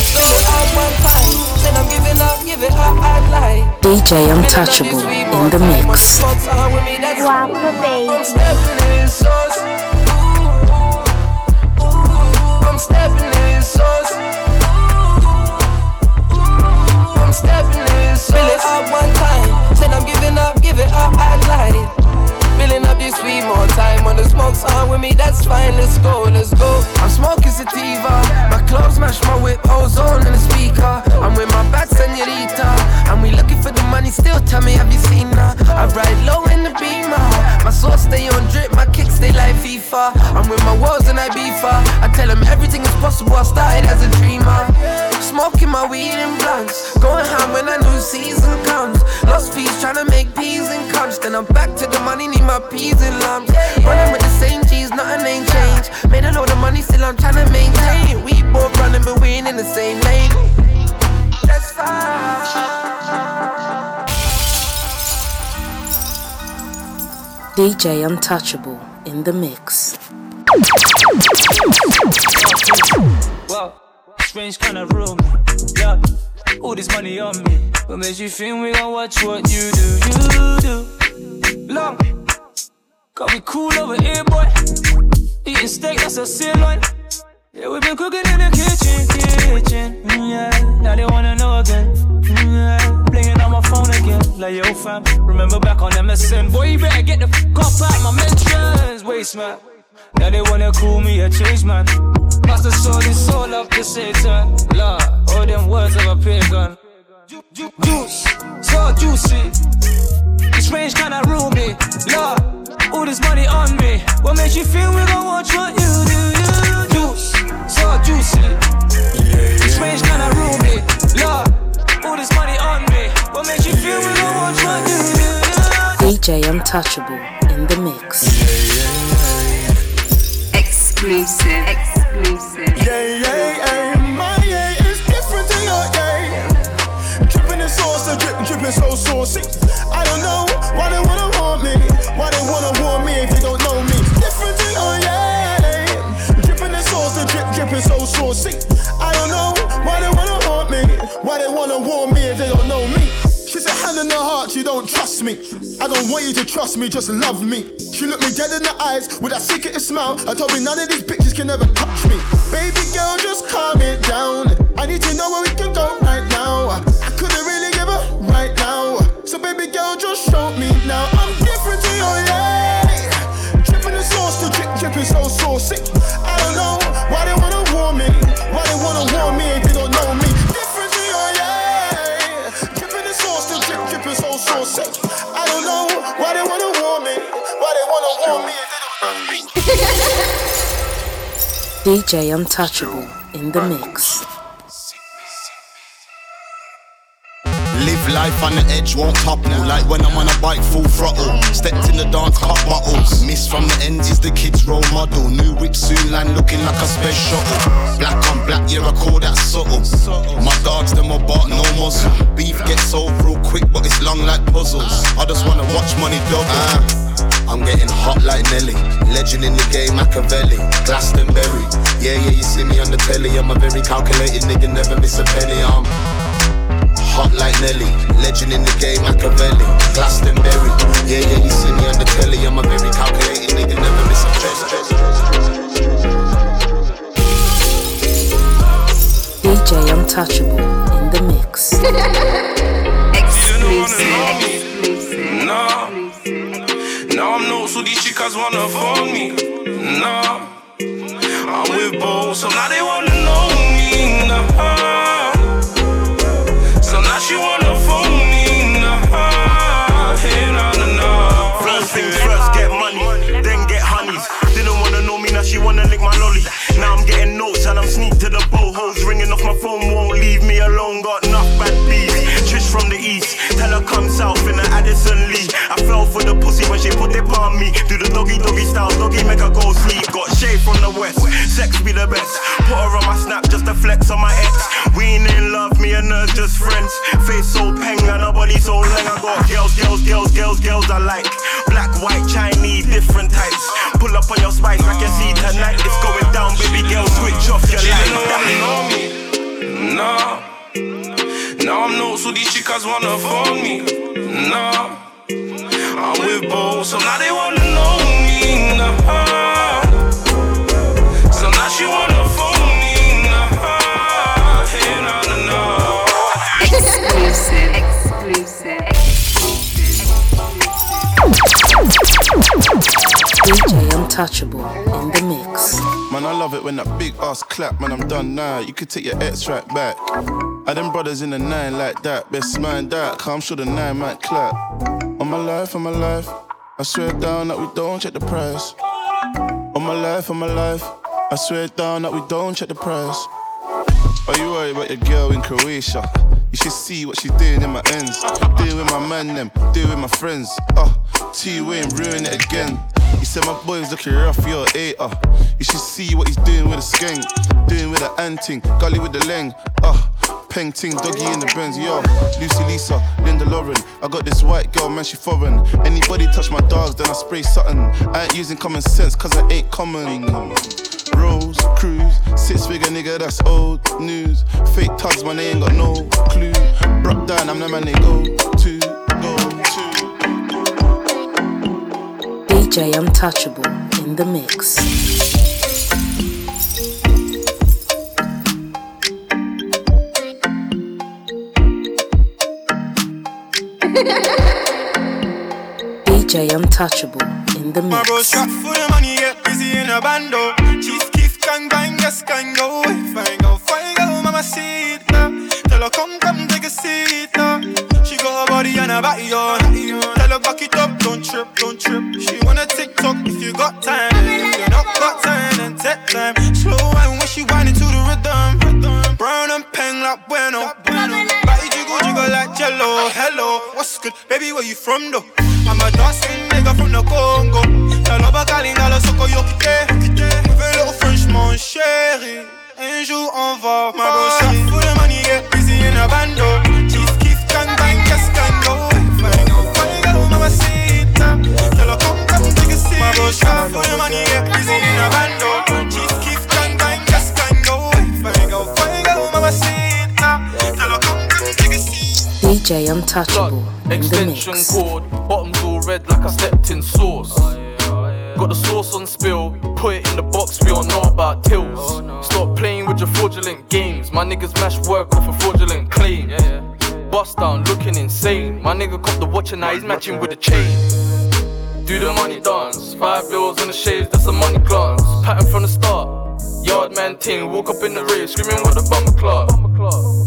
So I'm one time, then I'm giving up, give it up, I lie. D J Untouchable in the mix. Wow, baby. I'm stepping in sauce. Ooh, ooh, I'm stepping in sauce. Fill it up one time. Said I'm giving up, give it up, I lied. Filling up this weed more time. When the smoke's on with me, that's fine. Let's go, let's go. I'm smoking sativa. My clothes match my whip, ozone in the speaker. I'm with my bad senorita. And we looking for the money still. Tell me, have you seen her? I ride low in the beamer. My sauce stay on drip, my kicks stay like FIFA. I'm with my walls and I beef her. I tell them everything is possible, I started as a dreamer. Smoking my weed and blunts, going home when a new season comes. Lost fees, trying to make peas and cunts. Then I'm back to the money, need my peas and lumps. Running with the same G's, nothing ain't changed. Made a load of money, still I'm trying to maintain. We both running, but we ain't in the same lane. That's fine. D J Untouchable in the mix. Wow, strange kind of room. Yeah, all this money on me. What makes you think we gon' watch what you do? You do. Long, got me cool over here, boy. Eating steak, that's a sirloin. Yeah, we been cooking in the kitchen, kitchen. Mm, yeah, now they wanna know again. Mm, yeah, playing on my phone again. Like, yo, fam, remember back on M S N. Boy, you better get the fuck off out my mentions. Waste, man. Now they wanna call me a change, man. Master sold his soul up to Satan. Lord, all them words of a pagan. Juice, so juicy. This range kinda rule me. Lord, all this money on me. What makes you feel we gon' watch what you do, you? So juicy, this range kinda ruin me. Lord, all this money on me. What makes you feel we don't want what you do? D J Untouchable in the mix. Exclusive, exclusive. Yeah, yeah, yeah. My yeah is different to your yeah. Dripping in sauce, the drip, dripping so saucy. I don't know why they wanna want me. Why they wanna want me if they don't know me? Different to your yeah. Dripping in sauce. been so sure. See, I don't know why they wanna haunt me, why they wanna warn me if they don't know me. She said, hand in her heart, you don't trust me. I don't want you to trust me, just love me. She looked me dead in the eyes with that secretive smile. I told me none of these bitches can ever touch me. Baby girl, just calm it down. I need to know where we can go right now. I couldn't really give a right now. So baby girl, just show me now. I'm different to your life. Dripping the sauce to drip, dripping so saucy. I don't know why they wanna warn me, why they wanna warn me if they don't know me. Different to your life. Dripping the sauce to drip, dripping so saucy. I don't know why they wanna warn me, why they wanna warn me if they don't know me. D J Untouchable in the mix. Live life on the edge, won't topple. Like when I'm on a bike, full throttle. Stepped in the dance, cut bottles. Miss from the end is the kid's role model. New whip soon land, looking like a space shuttle. Black on black, yeah, I call that subtle. My dogs, them will bark, no muzzle. Beef gets old real quick, but it's long like puzzles. I just wanna watch money double. uh, I'm getting hot like Nelly. Legend in the game, Machiavelli. Glastonbury, yeah, yeah, you see me on the telly. I'm a very calculated nigga, never miss a penny. I'm hot like Nelly, legend in the game, Machiavelli, Glastonbury. Yeah, yeah, you see me on the telly, I'm a very calculated nigga, never miss a dress. D J Untouchable in the mix. Exclusive. Nah, now I'm not so these chicas wanna phone me. Nah, I'm with both, so now they wanna know me. Nah. She wanna phone me, nah, hey, nah, nah, nah. First things first, get money, then get honeys. Didn't wanna know me, now she wanna lick my lolly. Now I'm getting notes and I'm sneaked to the boho's. Ringing off my phone, won't leave me alone. Got enough bad bees, Trish from the east. Tell her come south in the Addison Lee. I fell for the pussy when she put it on me. Do the doggy doggy style, doggy make her go sleep. Got shade from the west, sex be the best. Put her on my snap just to flex on my ex. We ain't in love, me and her just friends. Face so peng and her body so lang. I got girls, girls, girls, girls, girls I like. Black, white, Chinese, different types. Pull up on your spine, I can see tonight. It's going down, baby girl, switch off your she light. She don't know me, nah. Now I'm not, so these chicas wanna phone me, nah. I'm with both, so now they wanna know me, nah. So now she wanna phone me, nah. Exclusive, exclusive, D J Untouchable in the mix. Man, I love it when that big ass clap, man, I'm done now. You could take your ex right back. I them brothers in the nine like that, best man that, cause I'm sure the nine might clap. On my life, on my life, I swear down that we don't check the price. On my life, on my life, I swear down that we don't check the price. Are you worried about your girl in Croatia? You should see what she's doing in my ends. Deal with my man them, deal with my friends. Uh, Tion Wayne ruin it again. He said my boy's looking rough, you're a hater. You should see what he's doing with a skank. Doing with the anting, gully with the leng. Uh, Peng ting, doggy in the Benz, yo. Lucy Lisa, Linda Lauren. I got this white girl, man, she foreign. Anybody touch my dogs, then I spray something. I ain't using common sense, cause I ain't common. Rose, cruise, six-figure nigga, that's old news. Fake tugs, man, they ain't got no clue. Brock down, I'm the man they go to, go to. D J Untouchable in the mix. D J Untouchable in the mix. My bro shot for the money, get busy in a bando. Gang bang, yes, gang go. Fine go, fine go, mama see it now. Tell her come, come, take a seat now. She got her body and her body on. Tell her back it up, don't trip, don't trip. She wanna TikTok if you got time. If you not got time, then take time. Slow and when she whining to the rhythm. Brown and peng like bueno. Body jiggle, jiggle like jello. Hello, what's good? Baby, where you from though? I'm a dark-skinned nigga from the Congo. Tell her back, I'll la soko yo kite. Mon chéri, un jour on va parler. Ma bro shot for the money, get busy in a bando. Chief kiff, gang bang, yes gang go. Fine go, fine go, mama see it now. Tell her come, come, take a seat. My bro shot for the money, get busy in a bando. Chief kiff, gang bang, yes gang go. D J Untouchable. Blood, extension cord, bottoms all red like I stepped in sauce. Oh, yeah, oh, yeah. Got the sauce on spill, put it in the box, we all know about tills. Oh, no. Stop playing with your fraudulent games, my niggas mash work off a fraudulent claim. Yeah, yeah. Bust down, looking insane, my nigga cop the watch and now he's matching with the chain. Do the money dance, five bills in the shades, that's a money glance. Pattern from the start. Yard man ting, walk up in the rave, screaming with a bummer clock.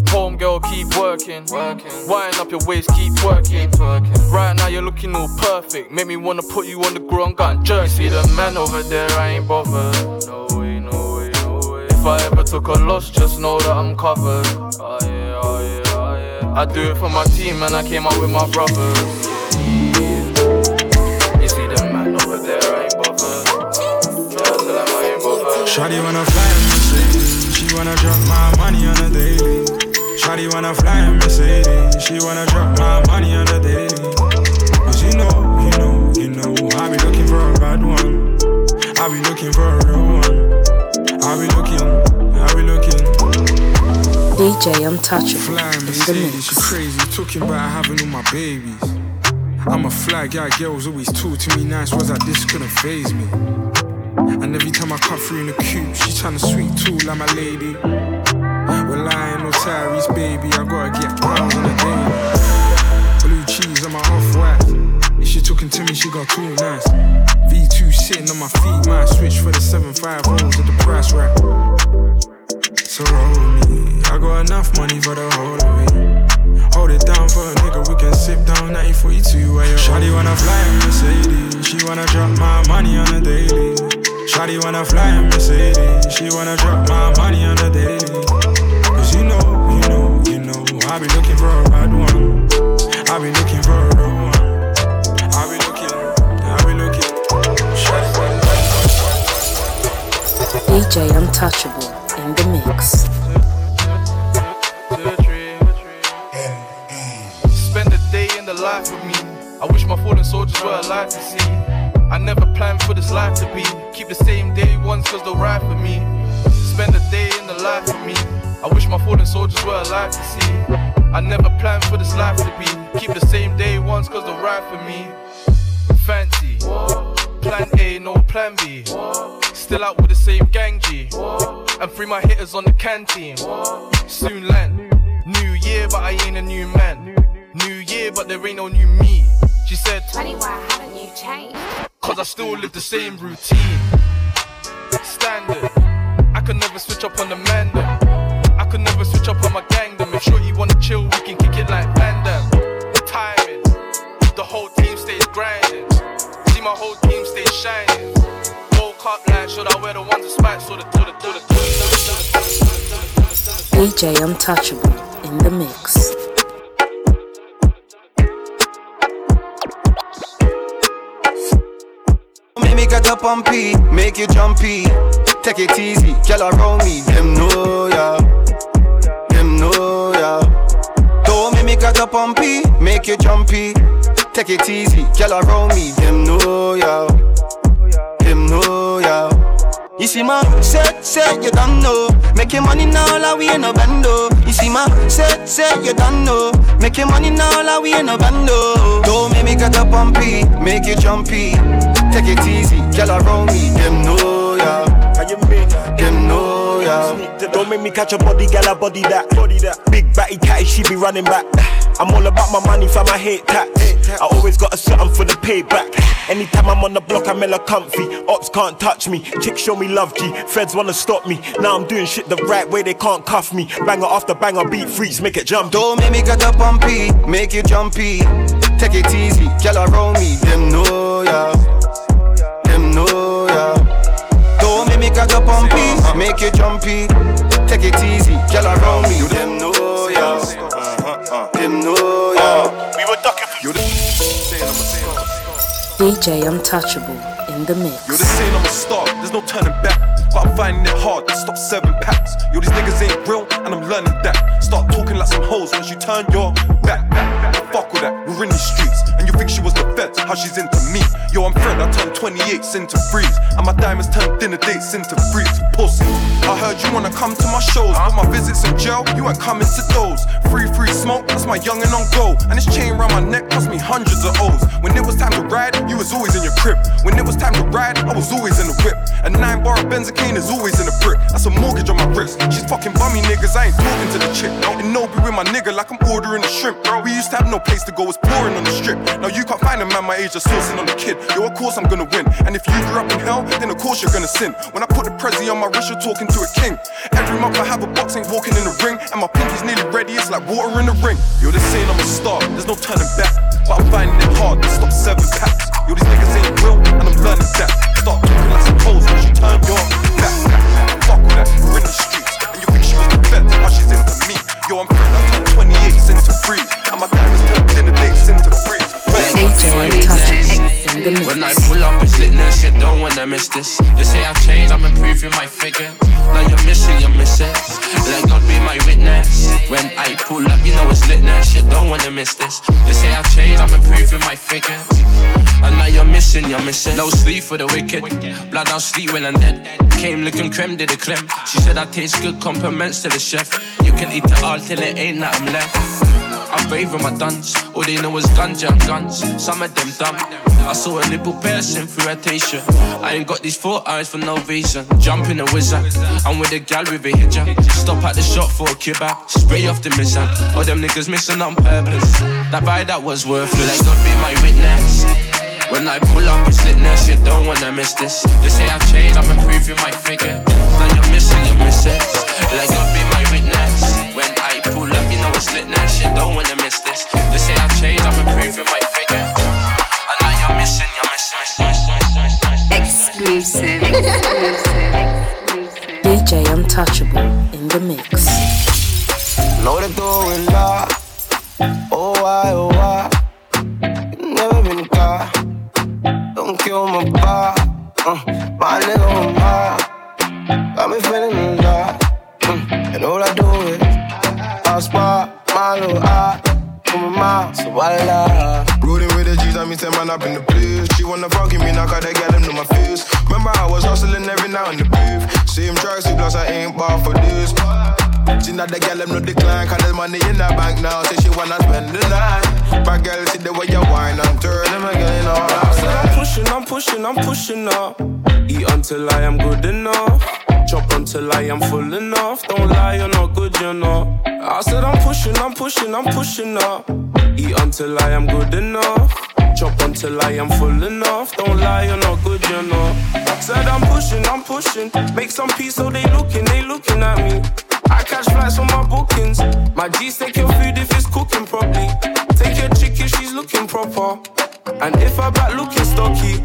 Home girl, keep working, wind up your waist, keep working. Right now you're looking all perfect, make me wanna put you on the ground, gun jerk. See the man over there, I ain't bothered. No way, no way, no way. If I ever took a loss, just know that I'm covered. Oh yeah, oh yeah, oh yeah. I do it for my team, and I came out with my brothers. Shawty wanna fly in Mercedes, she wanna drop my money on a daily. Shawty wanna fly in Mercedes, she wanna drop my money on a daily. Cause you know, you know, you know, I be looking for a bad one, I be looking for a real one, I be looking, I be looking. D J Untouchable. Fly in Mercedes, she crazy, talking about having all my babies. I'm a fly guy, girls always talk to me nice, was like this couldn't faze me. And every time I cut through in the coupe, she tryna sweet tool like my lady. We're lying on Tyrese, baby, I gotta get rounds on the daily. Blue cheese on my off-white, if she talking to me, she got too nice. V two sitting on my feet, might switch for the seven five rolls at the price right. So roll me, I got enough money for the whole of it. Hold it down for a nigga, we can sip down nineteen forty-two while you're Shawty wanna fly in Mercedes, she wanna drop my money on the daily. Shawty wanna fly in Mercedes, she wanna drop my money on a daily. Cause you know, you know, you know, I be looking for a bad one, I be looking for a real one, I be looking, I be looking. D J Untouchable in the mix. Spend a day in the life with me, I wish my fallen soldiers were alive to see. I never planned for this life to be. Keep the same day once cause they'll ride for me. Spend a day in the life of me, I wish my fallen soldiers were alive to see. I never planned for this life to be. Keep the same day once cause they'll ride for me. Fancy plan A, no plan B. Still out with the same gang G. And free my hitters on the can team. Soon land, new year but I ain't a new man. New year but there ain't no new me. She said, honey, why haven't you changed? Cause I still live the same routine. Standard, I could never switch up on the man though. I could never switch up on my gang though. Make sure you wanna chill, we can kick it like Vandam. Timing, the whole team stays grinding. See my whole team stays shining. Gold cup line, should I wear the ones that spikes? So the do the do the do the D J Untouchable in the mix. Get up and pee, make you jumpy. Take it easy, girl around me. Them know ya, them know ya. Don't make me get up and pee, make you jumpy. Take it easy, girl around me. Them know ya, them know ya. You see my set, set, you don't know. Making money now like we in a bando. You see my set, set, you don't know. Making money now like we in a bando. Don't make me get up and pee, make you jumpy. Take it easy, girl around me, them know ya. Them know ya. Don't make me catch a body, girl I body that. Body that. Big batty catty, she be running back. I'm all about my money, fam, I hate tax. I always got a something for the payback. Anytime I'm on the block, I'm hella comfy. Ops can't touch me, chicks show me love G. Feds wanna stop me, now I'm doing shit the right way, they can't cuff me. Banger after banger, beat freaks, make it jump. Don't make me get up and pee, make you jumpy. Take it easy, girl around me, them know ya. Make you jumpy, take it easy, girl around me. You them know ya, them know ya. We were talking for you. D J Untouchable in the mix. You're the same, I'm a star, there's no turning back. But I'm finding it hard to stop serving packs. Yo, these niggas ain't real, and I'm learning that. Start talking like some hoes once you turn your back. Fuck all that, we're in the streets. And you think she was the feds, how she's into me. Yo, I'm friend, I turned twenty-eights into threes. And my diamonds turned dinner dates into freaks. Pussy, I heard heard you wanna come to my shows, but my visits in jail, you ain't coming to those. Free, free smoke, that's my youngin' on go. And this chain round my neck cost me hundreds of O's. When it was time to ride, you was always in your crib. When it was time to ride, I was always in the whip. A nine bar of benzocaine is always in the brick. That's a mortgage on my wrist. She's fucking bummy niggas, I ain't talking to the chick. And no be with my nigga like I'm ordering a shrimp. We used to have no place to go, it's pouring on the strip. Now you can't find a man my age that's sourcing on the kid. Yo, of course I'm gonna win. And if you grew up in hell, then of course you're gonna sin. When I put the Prezi on my wrist, you're talking to a king. Every month I have a box, ain't walking in the ring. And my pinky's nearly ready, it's like water in the ring. Yo, this ain't I'm a star, there's no turning back. But I'm finding it hard to stop seven packs. Yo, these niggas ain't real, and I'm learning that. Start looking like some hoes, cause you turn your back. Fuck all that, we're in the streets. And you think she was the best, now she's into me. Yo, I'm feeling like twenty-eight into free. And my diamonds turned in the days into free. When I pull up, it's lit, this shit, don't wanna miss this. They say I've changed, I'm improving my figure. Now you're missing your missus. Let God be my witness. When I pull up, you know it's lit, this shit, don't wanna miss this. They say I've changed, I'm improving my figure. And now you're missing your missus. No sleep for the wicked. Blood, I'll sleep when I'm dead. Came looking creme de la creme. She said I taste good, compliments to the chef. You can eat it all till it ain't nothing left. I'm waving my duns. All they know is ganja and guns. Some of them dumb. I saw a nipple piercing through her t-shirt. I ain't got these four eyes for no reason. Jumping a wizard. I'm with a gal with a hijab. Stop at the shop for a kebab. Spray off the mishap. All them niggas missing on purpose. That buy that was worthless. God be my witness. When I pull up, it's litness, you don't wanna miss this. They say I've changed, I'm improving my figure. Now you're missing your missus. Like I'll be my witness. When I pull up, you know it's litness, you don't wanna miss this. They say I've changed, I'm improving my figure. And now you're missing your missus. Exclusive. Exclusive. D J Untouchable in the mix. Know the door is locked. Oh, why, oh, why? Never been caught. Don't kill my vibe, uh, my nigga on my. Got me feeling a lot, mm, and all I do is I spot my little eye, put my mouth, so I lie. Rolling with the G's, I mean, ten man up in the place. She wanna fucking me, now cause I got them to my face. Remember I was hustling every now and then. Same tracks, see plus I ain't bought for this. See now the girl them no decline, cause there's money in the bank now. Say she wanna spend the night. But girl, see the way you whine, I'm turning again all outside. I'm pushing, I'm pushing, I'm pushing up. Eat until I am good enough. Chop until I am full enough. Don't lie, you're not good, you're not. I said I'm pushing, I'm pushing, I'm pushing up. Eat until I am good enough. Chop until I am full enough. Don't lie, you're not good, you're not. Said I'm pushing, I'm pushing. Make some peace so they looking, they looking at me. I catch flights on my bookings. My G's take your food if it's cooking properly. Take your chick if she's looking proper. And if her back looking stocky.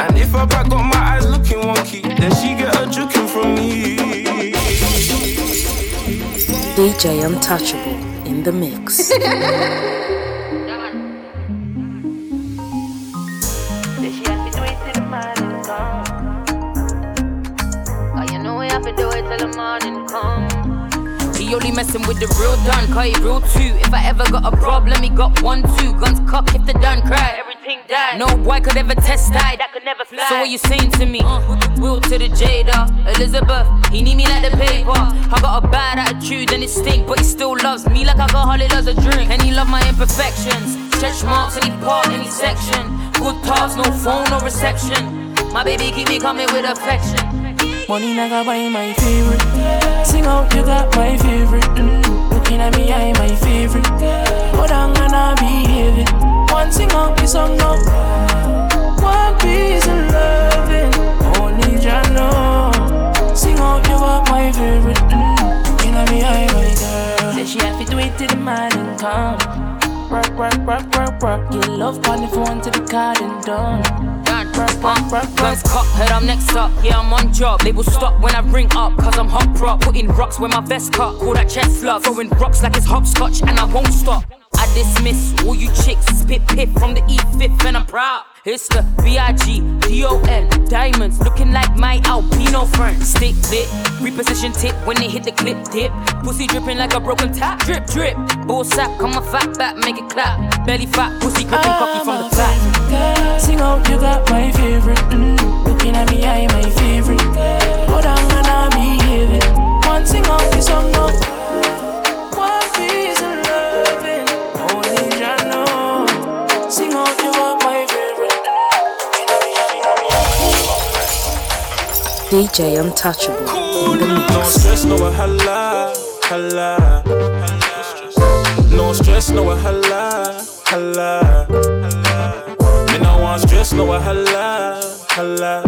And if her back got my eyes looking wonky. Then she get her juking from me. D J Untouchable in the mix. He only messing with the real done, cause he real too. If I ever got a problem, he got one, two. Guns cocked if the done cry. Everything died. No boy could ever test die. That could never fly. So what you saying to me? Uh, Will to the Jada, Elizabeth. He need me like the paper. I got a bad attitude and it stink, but he still loves me like alcohol. He loves a drink, and he love my imperfections. Stretch marks and he part in his section. Good talks, no phone, no reception. My baby keep me coming with affection. Money nigga buy my favorite. Sing out you got my favorite. Mm-hmm. Looking at me I my favorite. But I'm gonna behave it. One sing out this song now. One piece of loving. Only Jah know. Sing out you got my favorite. Mm-hmm. Looking at me I my girl. Say she have to wait till the morning come. Rock rock rock rock rock. Your love on the phone till the garden done. Guns cock, heard I'm next up. Yeah, I'm on job. Label stop when I ring up, cause I'm hot prop. Putting rocks where my vest cut. Call that chest love. Throwing rocks like it's hopscotch, and I won't stop. I dismiss all you chicks. Spit pip from the E fifth, and I'm proud. It's the B I G D O N Diamonds, looking like my Alpino friend. Stick lit, reposition tip when they hit the clip dip. Pussy dripping like a broken tap. Drip, drip. Bull sap, come on fat back, make it clap. Belly fat, pussy gripping cocky from the back. Sing out, you got my favorite. Mm-hmm. Looking at me, I ain't my favorite. But I'm gonna behave it. D J Untouchable. No stress, no wahala, hala. No stress, no wahala, hala. Me no want stress, no wahala, hala.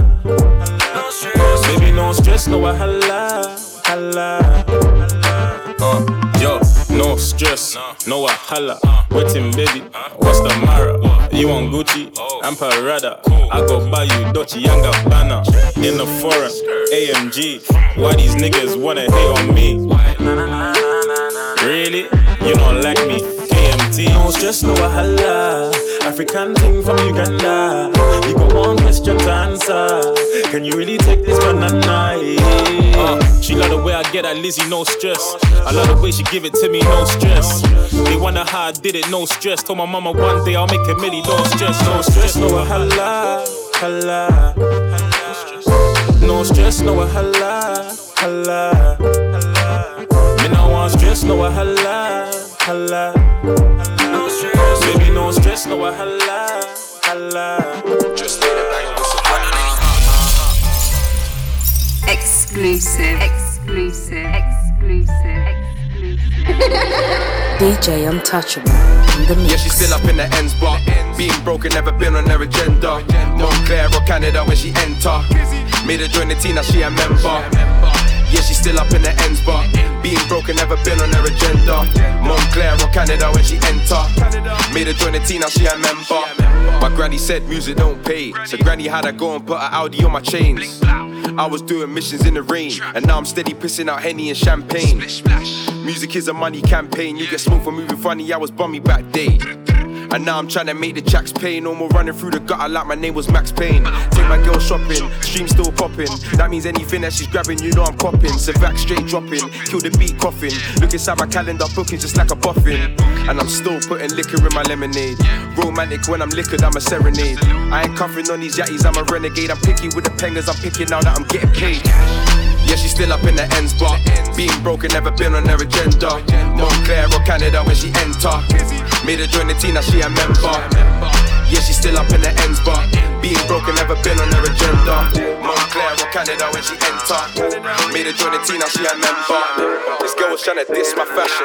Baby, no stress, no wahala, hala. Uh, yo, no stress, no wahala. Waiting, baby, what's the matter? You want Gucci, I'm Parada. I go buy you Dolce and Gabbana. In the foreign, A M G. Why these niggas wanna hate on me? Really? You don't like me? K M T. No stress, no wahala. African thing from Uganda. You go on question to answer. Can you really take this banana? Uh, she love the way I get at Lizzie, no stress. I love the way she give it to me, no stress. They wonder how I did it, no stress. Told my mama one day I'll make a milli, no stress. No stress, no wahala, hala. No stress, no wahala, hala. Me no want stress, no wahala, hala. Baby, no stress, no wahala, hala. Just stay the night with some exclusive, exclusive, exclusive, exclusive. D J Untouchable. Yeah, she's still up in the ends, but being broken never been on her agenda. Montclair or Canada when she enter. Made her join the team, now she a member. Yeah, she's still up in the ends, but being broken never been on her agenda. Montclair or Canada when she enter. Made her join the team, now she a member. My granny said music don't pay, so granny had her go and put her Audi on my chains. I was doing missions in the rain, and now I'm steady pissing out Henny and champagne. Music is a money campaign, you get smoked for moving funny, I was bummy back day. And now I'm trying to make the jacks pay. No more running through the gutter like my name was Max Payne. Take my girl shopping, stream still popping. That means anything that she's grabbing, you know I'm copping. Savac straight dropping, kill the beat coughing. Look inside my calendar, booking just like a buffin. And I'm still putting liquor in my lemonade. Romantic when I'm liquored, I'm a serenade. I ain't cuffing on these yatties, I'm a renegade. I'm picky with the pengers, I'm picking now that I'm getting paid. Yeah, she's still up in the ends, but being broken never been on her agenda. Montclair or Canada when she enter. Made her join the team, now she a member. Yeah, she's still up in the ends, but being broken never been on her agenda. Montclair or Canada when she enter. Made her join the team, now she a member. This girl was trying to diss my fashion.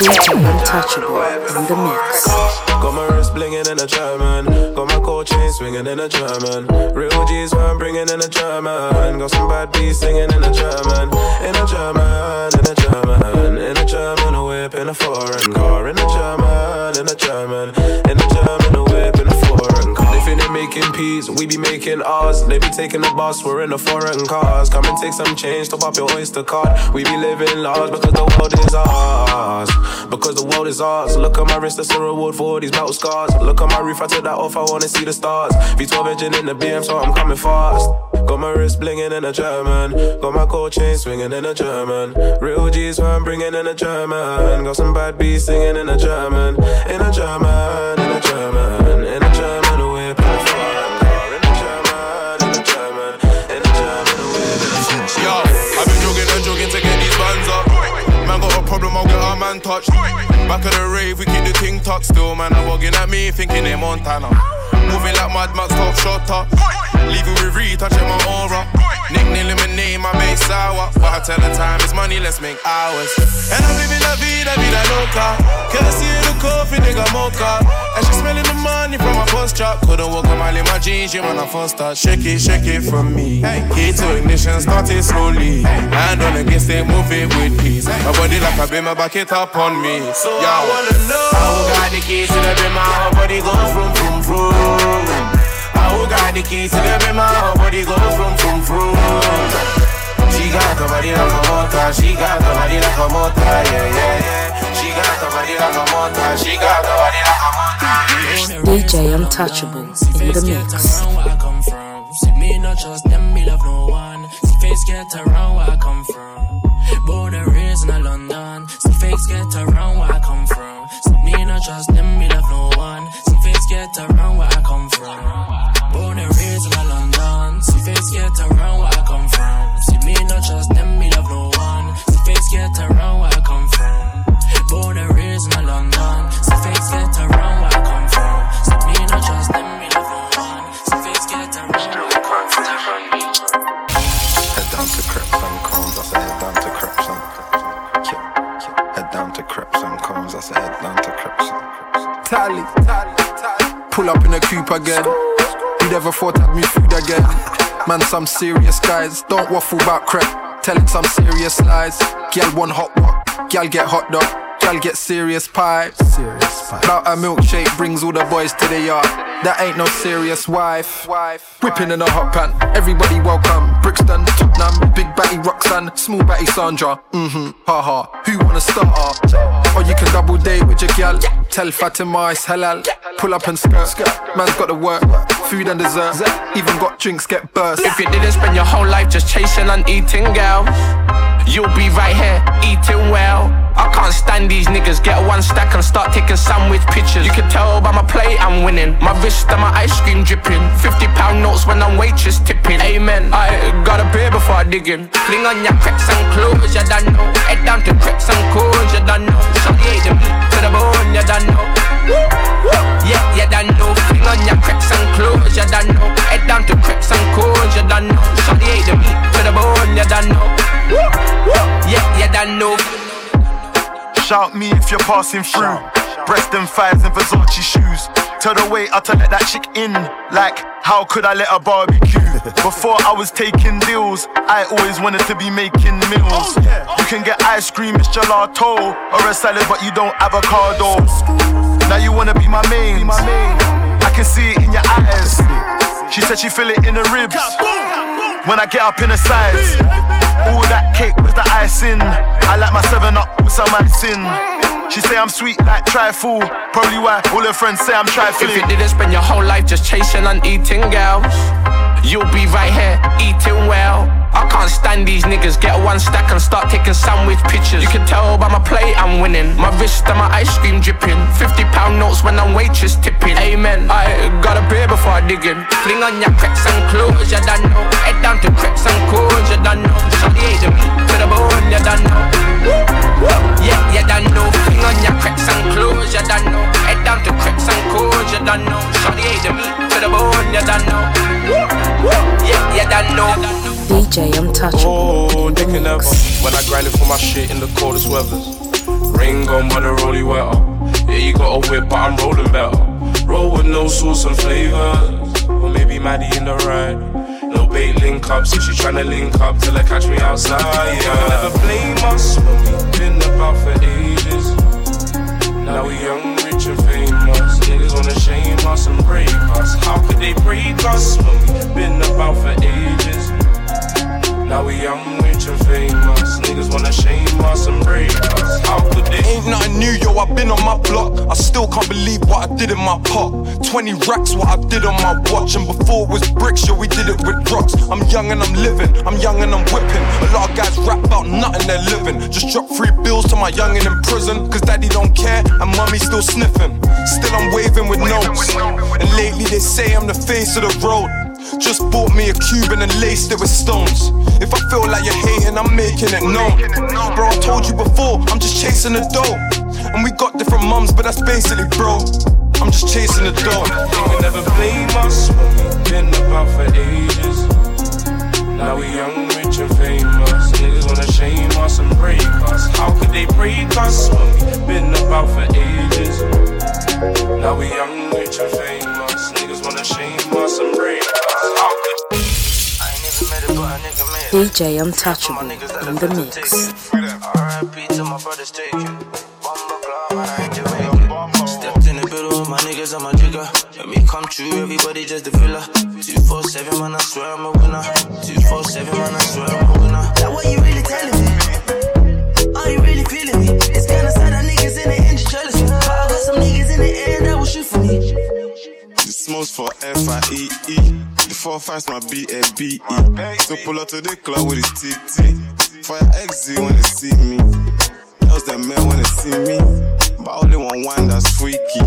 D J Untouchable in the mix. Got my wrist blinging in a German. Got my gold chain swinging in a German. Real G's when I'm bringing in a German. Got some bad bees singing in a German. In a German, in a German. In a German, a whip in a foreign car. In a German, in a German. In a German, a whip in a foreign car. They think they're making peas, we be making ours. They be taking the bus, we're in the foreign cars. Come and take some change, top up your Oyster card. We be living large because the world is ours. Because the world is ours. Look at my wrist, that's a reward for all these battle scars. Look at my roof, I took that off, I wanna see the stars. V twelve engine in the B M, so I'm coming fast. Got my wrist blinging in a German. Got my gold chain swinging in a German. Real G's when I'm bringing in a German. Got some bad bees singing in a German. In a German, in a German, in a German, a whip in a foreign car. In a German, in a German, in a German, a whip in a foreign car. Yeah, I've been jogging and jogging to get these bands up. Man got a problem, I'll get our man touched. Back at the rave, we keep the thing tucked still. Man, I'm walking at me, thinking they Montana. Moving like Mad Max, top shotter. Leaving with Reed, touching my aura. Nickname my name, my base sour. But I tell the time, it's money, let's make hours. And I'm living la vida, vida loca. Can I see her the coffee, nigga mocha. And she smelling the money from my first drop. Couldn't walk a mile in my jeans, yeah, when I first start. Shake it, shake it from me. Key to ignition, start it slowly. Hand on against it, move it with peace. Body like a bimmer, back it up on me. So yo, I wanna know how got the keys to the bimmer, how body goes from from from. How got the keys to the bimmer, how body goes from from from. She got the body like a motor, she got the body like a motor, yeah yeah yeah. She got the body like a motor, she got the body like a motor. D J Untouchable in the mix. Where I come from, see me not trust them, me love no one. See face get around where I come from. Border is not London. Some fakes get around where I come from. Some need not trust them, me love no one. Some fakes get around where I come from. Border is not London. Some fakes get around where I come from. Some need not trust them, me love no one. Some fakes get around where I come from. Border is not London. Some fakes get around where I come from. pull up in a coupe again. Who'd ever thought I'd move food again? Man, some serious guys. Don't waffle about crap, telling some serious lies. Gyal want hot what? Gyal get hot dog. Gyal get serious pipes. Serious pipes. About a milkshake brings all the boys to the yard. That ain't no serious wife. Whipping in a hot pan. Everybody welcome. Brixton, Tottenham, big batty Roxanne, small batty Sandra. Mm-hmm. Ha ha. Who wanna start? Or you can double date with your gyal. Tell Fatima it's halal. Pull up and skirt. Man's got to work. Food and dessert. Even got drinks get burst. If you didn't spend your whole life just chasing and eating, girl, you'll be right here eating well. I can't stand these niggas. Get one stack and start taking sandwich pictures. You can tell by my plate I'm winning. My wrist and my ice cream dripping. fifty pound notes when I'm waitress tipping. Amen. I got a beer before I dig in. Fling on your crepes and clothes, you don't know. Head down to crepes and corns, you don't know. Shawty ate them to the bone, you don't know. Yeah, you don't know. Fling on your crepes and clothes, you don't know. Head down to crepes and corns, you don't know. Shawty ate them to the bone, you don't know. Yeah, yeah, that know. Shout me if you're passing through. Breast and thighs and Versace shoes. Tell the waiter to let that chick in. Like, how could I let her barbecue? Before I was taking deals, I always wanted to be making meals. You can get ice cream, it's gelato, or a salad, but you don't avocado. Now you wanna be my main. I can see it in your eyes. She said she feel it in her ribs when I get up in her sides. All that cake with the icing. I like my seven up with some icing. She say I'm sweet like trifle. Probably why all her friends say I'm trifling. If you didn't spend your whole life just chasing and eating, girls, you'll be right here eating well. I can't stand these niggas. Get one stack and start taking sandwich pictures. You can tell by my plate I'm winning. My wrist and my ice cream dripping. fifty pound notes when I'm waitress tipping. Amen. I got a beer before I dig in. Fling on your crepes and clothes, you don't know. Head down to crepes and corns, you don't know. Shawty ate them to the bone, you don't know. Yeah, you don't know. Fling on your crepes and clothes, you don't know. Head down to crepes and corns, you don't know. Shawty ate them to the bone, you don't know. Yeah, yeah, that know. D J Untouchable. Oh, they can never. When I grind it for my shit in the coldest weathers. Ring on by the rolly wetter. Yeah, you got a whip, but I'm rolling better. Roll with no sauce and flavors. Or maybe Maddie in the ride. No bait link ups. If she tryna link up till they catch me outside. Yeah, never blame us when we've been about for ages. Now we young, rich and famous. Niggas wanna shame us and break us. How could they break us when we've been about for ages? Now we young, rich and famous. Niggas wanna shame us and break us. How could they? Ain't nothing new, yo, I've been on my block. I still can't believe what I did in my pot. Twenty racks, what I did on my watch. And before it was bricks, yo, we did it with rocks. I'm young and I'm living, I'm young and I'm whipping. A lot of guys rap about nothing they're living. Just drop three bills to my youngin' in prison. Cause daddy don't care and mummy still sniffing. Still I'm waving with notes. And lately they say I'm the face of the road. Just bought me a Cuban and laced it with stones. If I feel like you're hating, I'm making it known. Bro, I told you before, I'm just chasing the dough. And we got different mums, but that's basically bro. I'm just chasing the dough. They can never blame us when we've been about for ages. Now we young, rich and famous. Niggas wanna shame us and break us. How could they break us when we've been about for ages? Now we young, rich and famous. Niggas wanna shame us and break us. D J Untouchable in the mix. R I P to my brother's taken. Bomba club, I ain't Jamaican. Stepped in the middle with my niggas, I'm a jigger. Let me come true, everybody just the filler. two four seven, man, I swear I'm a winner. two four seven, man, I swear I'm a winner. Now what you really telling me? Are you really feeling me? It's kinda sad that niggas in the end just jealous. I got some niggas in the air that will shoot for me. This smells for F I E E. The four five's my B A B E. So pull up to the club with his T T. Fire X Z when they see me. That was that man when they see me. But only one wine that's freaky.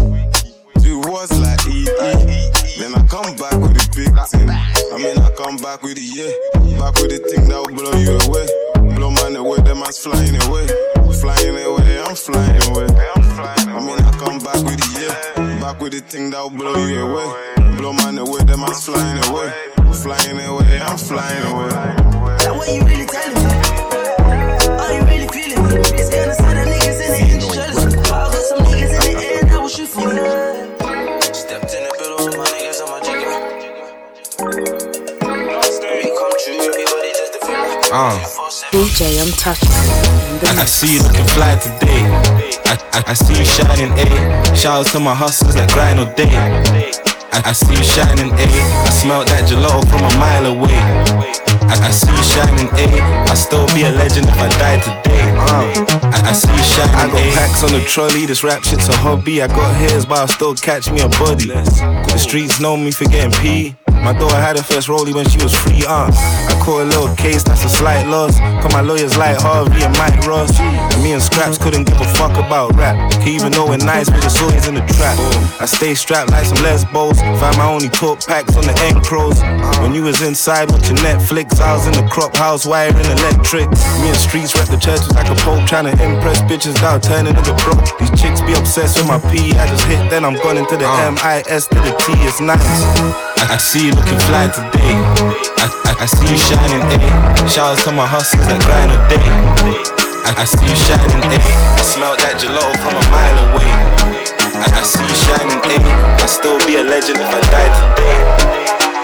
Do words like E E. Then I come back with the big thing. I mean I come back with the yeah. Back with the thing that will blow you away. Blow man away, that man's flying away. Flying away, I'm flying away. I mean I come back with the yeah. Back with the thing that'll blow you away. Blow man away, them man's flying away. Flying away, I'm flying away. That way you really telling me? Are you really feeling me? It's kinda sad that niggas in the end jealous. I got some niggas in the air that will shoot for me. Stepped in the middle. Uh. D J Untouchable. I, I see you looking fly today. I, I, I see you shining, eh? Shout out to my hustlers that grind all day. I, I see you shining, eh? I smell that gelato from a mile away. I, I see you shining, eh? I'll still be a legend if I die today. Uh. I, I see you shining, I got packs on the trolley. This rap shit's a hobby. I got hairs, but I'll still catch me a body. The streets know me for getting pee. My daughter had her first rollie when she was free, uh I caught a little case, that's a slight loss. Cause my lawyers like Harvey and Mike Ross. And me and Scraps couldn't give a fuck about rap. Cause even though we're nice, we're just always in the trap. I stay strapped like some lesbos. Find my only talk packs on the end crows. When you was inside watching Netflix, I was in the crop house wiring electrics. Me and Streets rep the churches like a pope, trying to impress bitches that'll turn into broke. These chicks be obsessed with my P. I just hit, then I'm gone into the M I S to the T. It's nice. I, I see you looking fly today. I, I, I see you shining, eh? Shout out to my hustlers that grind all day. I, I see you shining, eh? I smell that gelato from a mile away. I, I see you shining, eh? I'll still be a legend if I die today.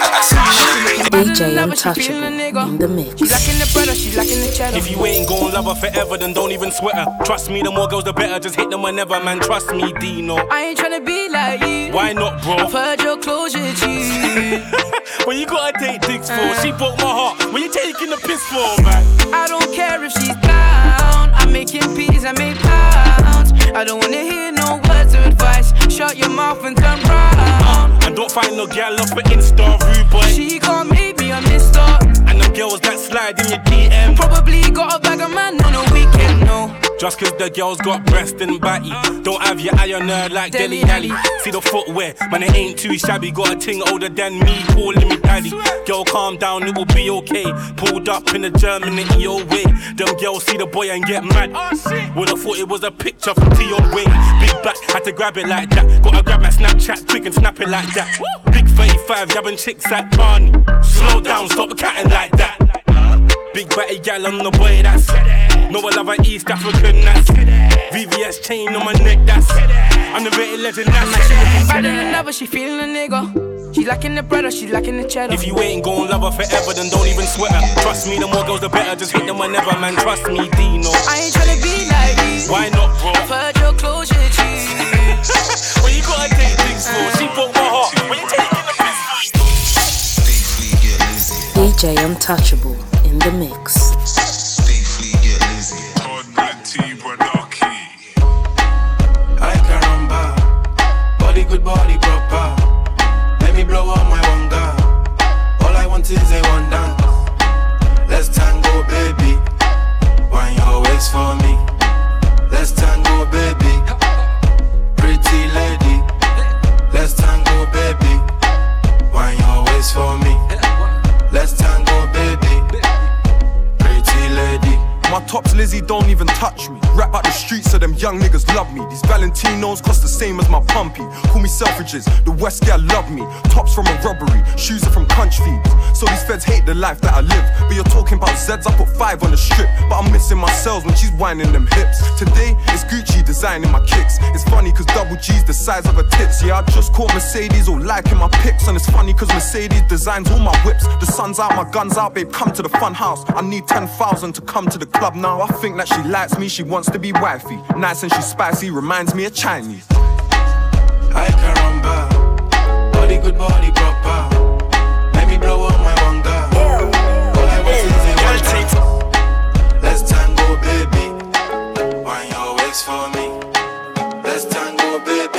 I, I see you shining, eh? D J Untouchable in the mix. She lacking the bread, she lacking the cheddar. If you ain't gon' love her forever, then don't even sweat her. Trust me, the more girls, the better. Just hit them whenever, man. Trust me, Dino. I ain't tryna be like you. Why not, bro? I've heard your closure, G. What you gotta take dicks for? Uh, she broke my heart. What you taking the piss for, man? I don't care if she's down. I'm making peas, I make pounds. I don't wanna hear no words of advice. Shut your mouth and turn round. And don't find no girl up for Insta, rude boy. She can't make me a mister. And them girls that slide in your D M probably got a bag of man on a weekend, no. Just cause the girls got breast and batty, don't have your eye on her like Deli Alley. See the footwear, man, it ain't too shabby. Got a ting older than me, calling me daddy. Girl, calm down, it will be okay. Pulled up in a German in your way. Them girls see the boy and get mad. Would've thought it was a picture from Tion Wayne. Big back, had to grab it like that. Gotta grab my Snapchat quick and snap it like that. Big thirty-five, yabbing chicks like Barney. Slow down, stop catting like that. Big batty gal on the boy, that's it. No, I love her East African, that's it. V V S chain on my neck, that's it. I'm the rated legend, that's it. She looking better than ever, she feeling a nigga. She lacking the bread or she lacking the cheddar. If you ain't gon' love her forever, then don't even sweat her. Trust me, the more girls, the better. Just hit them whenever, man, trust me, Dino. I ain't tryna be like you. Why not, bro? I've heard your closure, G. Well, you gotta take things slow. She broke my heart. When you taking the piss? D J Untouchable. In the mix. I can run back. Body good, body proper. Let me blow out my wanga. All I want is a one dance. Let's tango, baby. Wine your waist for me. Let's tango, baby. Pretty lady. Let's tango, baby. Wine your waist for me. Let's tango, baby. Lady. My tops, Lizzie, don't even touch me. Rap out the streets so them young niggas love me. These Valentinos cost the same as my pumpy. Call me Selfridges, the West girl love me. Tops from a robbery, shoes are from crunch feeds. So these feds hate the life that I live. But you're talking about Zeds, I put five on the strip. But I'm missing my cells when she's winding them hips. Today, it's Gucci designing my kicks. It's funny cause double G's the size of her tits. Yeah, I just caught Mercedes all liking my pics. And it's funny cause Mercedes designs all my whips. The sun's out, my gun's out, babe, come to the fun house. I need ten thousand to come to the club now. I think that she likes me, she wants to be wifey. Nice and she's spicy, reminds me of Chinese. I can run back. Body good, body proper. Let me blow up my wanga. All I want is a wanga. Let's tango, baby. Wine your waist for me. Let's tango, baby.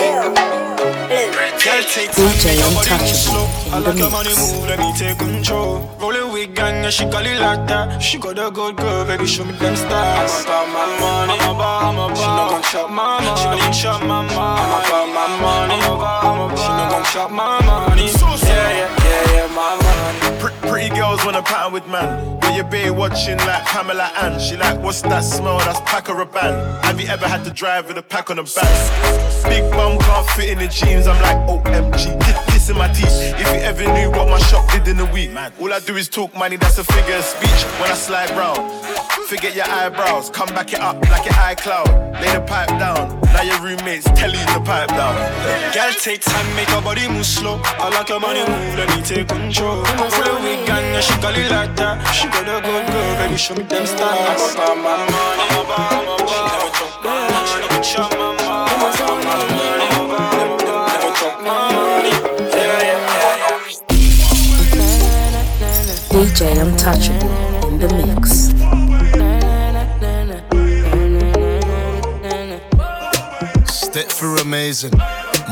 I like her money move, let me take control. Rollin' with gang and she call it like that. She got a good girl, baby, show me them stars. I'm about my money, I'm about, I'm about. She no gon' chop my money, she no gon' chop my money. I'm about my money, I'm about, I'm about. She no gon' chop my money, yeah, yeah, yeah, yeah, my money. Pre- Pretty girls wanna pattern with man. But your bae watching like Pamela Ann. She like, what's that smell, that's pack or a band. Have you ever had to drive with a pack on the back? Big bum can't fit in the jeans, I'm like, O M G. In my teeth. If you ever knew what my shop did in a week, man. All I do is talk money, that's a figure of speech. When I slide round, Forget your eyebrows, come back it up like an iCloud. Lay the pipe down, now your roommates tell you to pipe down. Girl, take time, make her body move slow. I like her money move, let me take control. I pull a wig and she call it like that. She got a good girl, baby, show me them stars. I go buy my money, I go buy my money. She never talk money, she never chop my money. I go buy my money, I go buy my money. Never talk money, yeah, yeah, yeah. D J Untouchable in the mix. They're amazing.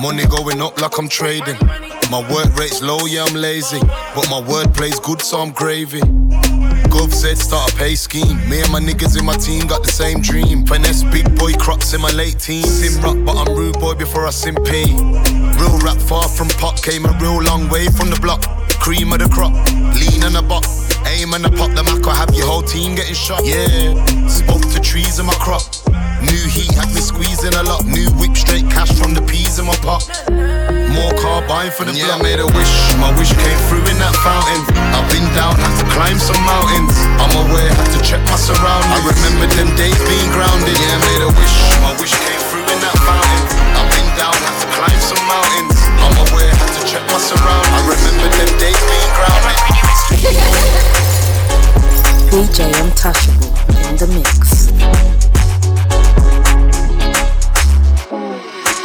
Money going up like I'm trading. My work rate's low, yeah, I'm lazy. But my word plays good, so I'm gravy. Gov said start a pay scheme. Me and my niggas in my team got the same dream. Finesse big boy crops in my late teens. Sim rock, but I'm rude boy before I sim pay. Real rap far from pop, came a real long way from the block. Cream of the crop, lean on the bop. Aim and I pop the Mac, I have your whole team getting shot. Yeah, spoke to trees in my crop. New heat had me squeezing a lot. New whip, straight cash from the peas in my pot. More carbine for the block. Yeah, I made a wish, my wish came through in that fountain. I've been down, had to climb some mountains. I'm aware, had to check my surroundings. I remember them days being grounded. Yeah, I made a wish, my wish came through in that fountain. I've been down, had to climb some mountains. I'm aware, had to check my surroundings. I remember them days being grounded. D J Untouchable in the mix.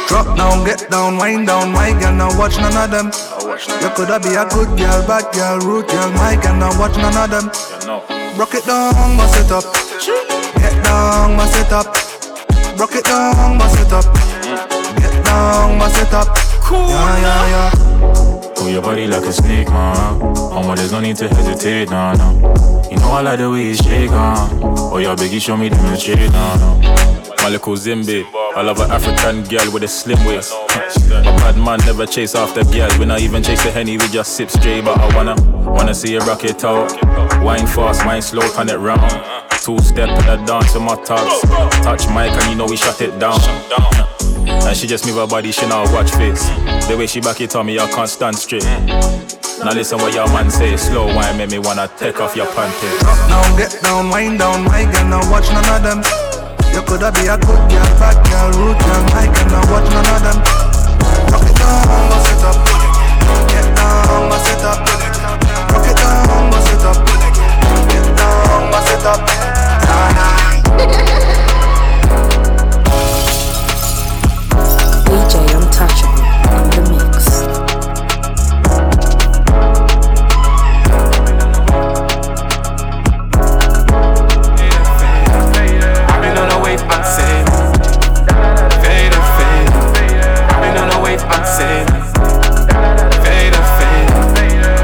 Drop down, get down, wind down, my girl, now watch none of them. You coulda be a good girl, bad girl, rude girl, my girl, now watch none of them. Rock it down, bust it up. Get down, bust it up. Rock it down, bust it up. Get down, bust it up. Yeah, yeah, yeah. Pull your body like a snake, man. Oh, man, there's no need to hesitate, nah, nah. You know I like the way you shake, huh? Oh, your biggie show me the milkshake, nah, nah. Maliko Zimbe, I love an African girl with a slim waist. My bad man never chase after girls. We not even chase the Henny, we just sip straight. But I wanna, wanna see you rock it out. Wine fast, wine slow, turn it round. Two step to the dance with my tops. Touch mic and you know we shut it down. And she just move her body, she now watch face. The way she back it on me, I can't stand straight. Now listen what your man say. Slow wine make me wanna take off your panties. Now get down, wind down, my girl, now watch none of them. You coulda be a good girl, bad girl, rude girl, my girl, now watch none of them. Rock it down, bust it up. Get down, bust it up. Rock it down, bust it up. Get down, bust it up. Nah, nah. D J Untouchable in the mix. I've been on a wait and see. Fade and fade. I've been on a wait and see. Fade and fade.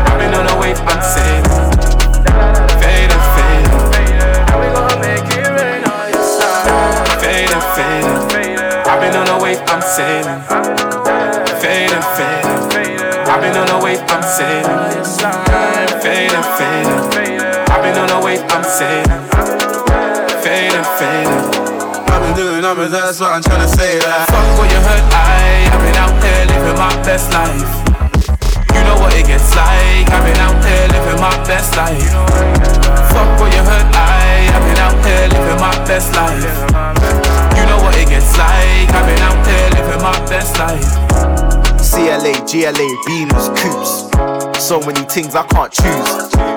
I've been on a wait and see. Fade and fade. And we gonna make it rain on your side. Fade and fade. I've been on a wait, I'm sailing. Fade and fade. I've been on a wait, I'm sailing. Fade and fade. I've been on a wait, I'm sailing. Fade and fade. I've been doing numbers, that's what I'm trying to say. Like, fuck what you heard, I. I've been out there living my best life. You know what it gets like. I've been out there living my best life. Fuck what you heard, I. I've been out there living my best life. You know what it gets like. I've been out there living my best life. C L A, G L A, beamers, coops. So many things I can't choose.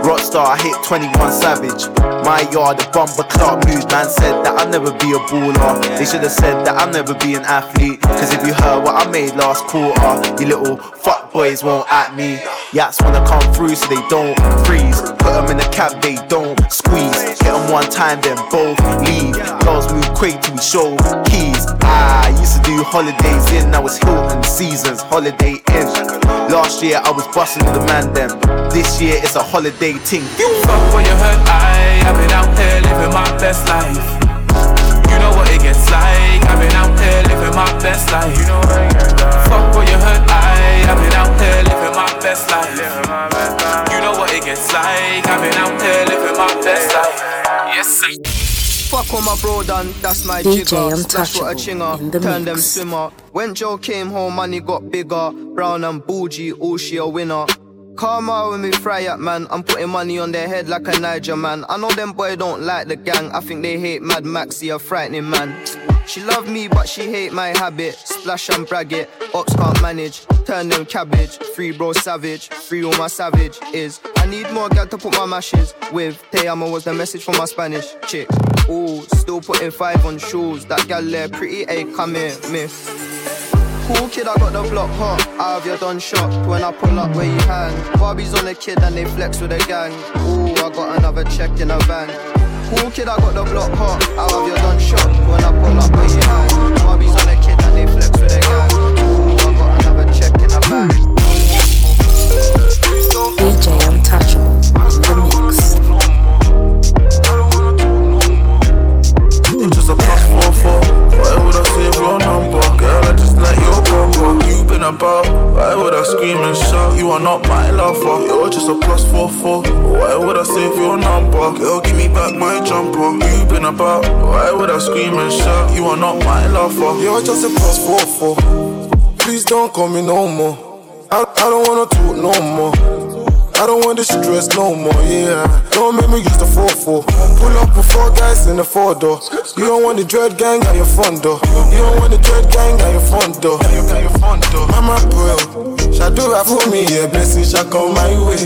Rockstar, I hit twenty-one Savage. My yard, a bumper clock mood. Man said that I'll never be a baller. They should have said that I'll never be an athlete. Cause if you heard what I made last quarter, you little fuckboys won't at me. Yats wanna come through so they don't freeze. Put them in the cab, they don't squeeze. Hit them one time, then both leave. Girls move quick till we show keys. I used to do holidays in, I was Hilton Seasons, Holiday Inn. Last year I was busting the man them. This year it's a holiday ting. Fuck what you heard, I. I've been out here living my best life. You know what it gets like. I've been out here living my best life. You know what it gets like. Fuck what you heard, I. I've been out here living my best life. You know what it gets like. I've been out here living my best life. Yes, sir. Fuck on my bro done, that's my jigger. That's what a chinger, turn them swimmer. When Joe came home, money got bigger. Brown and bougie, all she a winner. Come out with me, fry up, man. I'm putting money on their head like a Niger, man. I know them boy don't like the gang. I think they hate Mad Maxi, a frightening man. She love me, but she hate my habit. Splash and brag it, ops can't manage. Turn them cabbage, free bro savage. Free all my savage is. I need more gal to put my mashes with. Te amo was the message from my Spanish chick. Ooh, still putting five on shoes. That gal there pretty, ayy, come here, miss. Cool kid, I got the block hot. I have your done shocked when I pull up where you hang. Barbie's on the kid and they flex with the gang. Ooh, I got another check in a van. Cool kid, I got the block hot. I have your done shocked when I pull up where you hang. Barbie's on the kid and they flex with the gang. Ooh, I got another check in a van. D J Untouchable, the mix. Just a plus four four. Why would I save your number? Girl, I just like your number. You've been about, why would I scream and shout? You are not my lover, you're just a plus four four. Why would I save your number? Girl, give me back my jumper. You've been about, why would I scream and shout? You are not my lover, you're just a plus four four. Please don't call me no more. I, I don't wanna talk no more. I don't want this stress no more, yeah. Don't make me use the four four. Pull up with four guys in the four door. You don't want the dread gang at your front door. You don't want the dread gang at your front door. Mama Pearl, shall do that for me, yeah. Blessing shall come my way.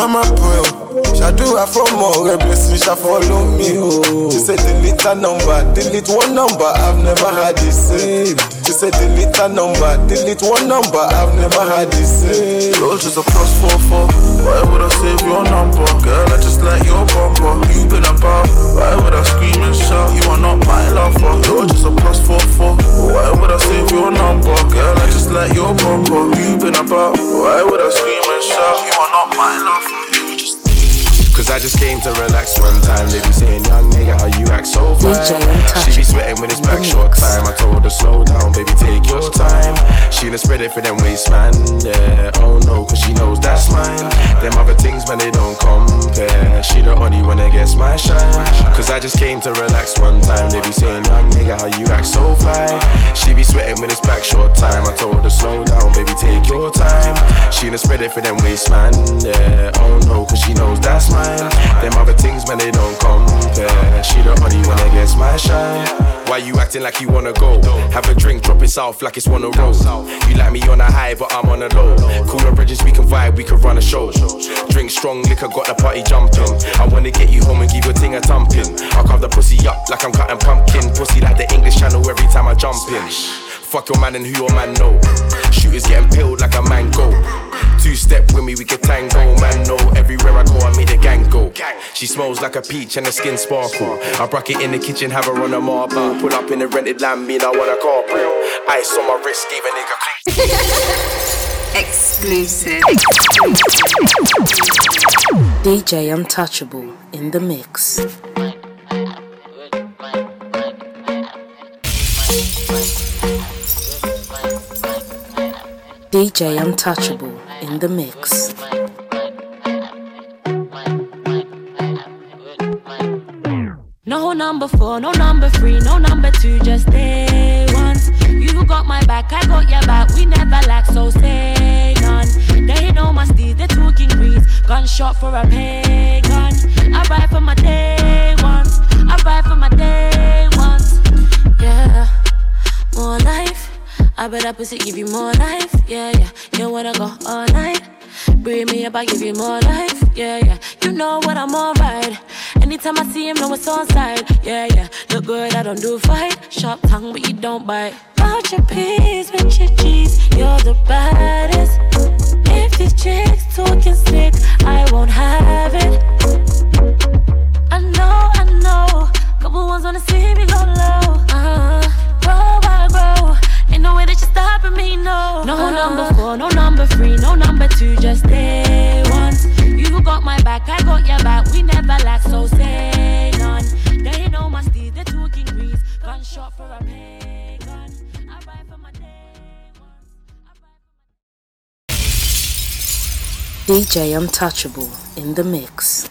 Mama Pearl, shall do that for more, yeah. Blessing shall follow me, oh. She said delete a number, delete one number. I've never had this saved. She said delete a number, delete one number. I've never had this same. You're just a plus four four. Why would I save your number? Girl, I just like your bumper. You've been about, why would I scream and shout? You are not my lover. You're just a plus four four. Why would I save your number? Girl, I just like your bumper. You've been about, why would I scream and shout? You are not my lover. Cause I just came to relax one time. They be saying, young nigga, how you act so fine. She be sweating when it's back short time. I told her, slow down, baby, take your time. She done spread it for them waistman, yeah. Oh no, cause she knows that's mine. Them other things, man, they don't compare. She the only one that gets my shine. Cause I just came to relax one time. They be saying, young nigga, how you act so fine. She be sweating when it's back short time. I told her, slow down, baby, take your time. She done spread it for them waistman, yeah. Oh no, cause she knows that's mine. Them other things, man, they don't compare. She the only one that gets my shine. Why you acting like you wanna go? Have a drink, drop it south like it's one of those. You like me on a high, but I'm on a low. Cooler bridges, we can vibe, we can run a show. Drink strong liquor, got the party jumping. I wanna get you home and give your thing a thumping. I'll carve the pussy up like I'm cutting pumpkin. Pussy like the English Channel every time I jump in. Fuck your man and who your man know. Shooters getting peeled like a mango. Two-step with me, we can tango. Man, no, everywhere I go, I make the gang go. She smells like a peach and her skin sparkle. I brack it in the kitchen, have her on a marble. Pull up in the rented land, mean I want a carpool. Ice on my wrist, gave a nigga clean. Exclusive. D J Untouchable in the mix. D J Untouchable in the mix. No number four, no number three, no number two, just stay once. You got my back, I got your back, we never lack, so stay none. They know my steed, they're talking greens, gunshot for a pagan. I ride for my day once, I ride for my day once, yeah. More life, I bet I pussy give you more life, yeah, yeah. You wanna go all night, bring me up, I give you more life, yeah, yeah. You know what, I'm alright. Anytime I see him, know it's on side, yeah, yeah. Look good, I don't do fight. Sharp tongue, but you don't bite. Out your peas with your cheese, you're the baddest. If these chicks talking slick, I won't have it. I know, I know, couple ones wanna see me go low. Uh-huh. Grow, I grow. Ain't no way that you're stopping me, no. No uh-huh. Number four, no number three, no number two, just stay once. You got my back, I got your back, we never lack, so say none. They know my steed, they're talking grease, gunshot for a pagan. I ride for my day once. D J Untouchable in the mix.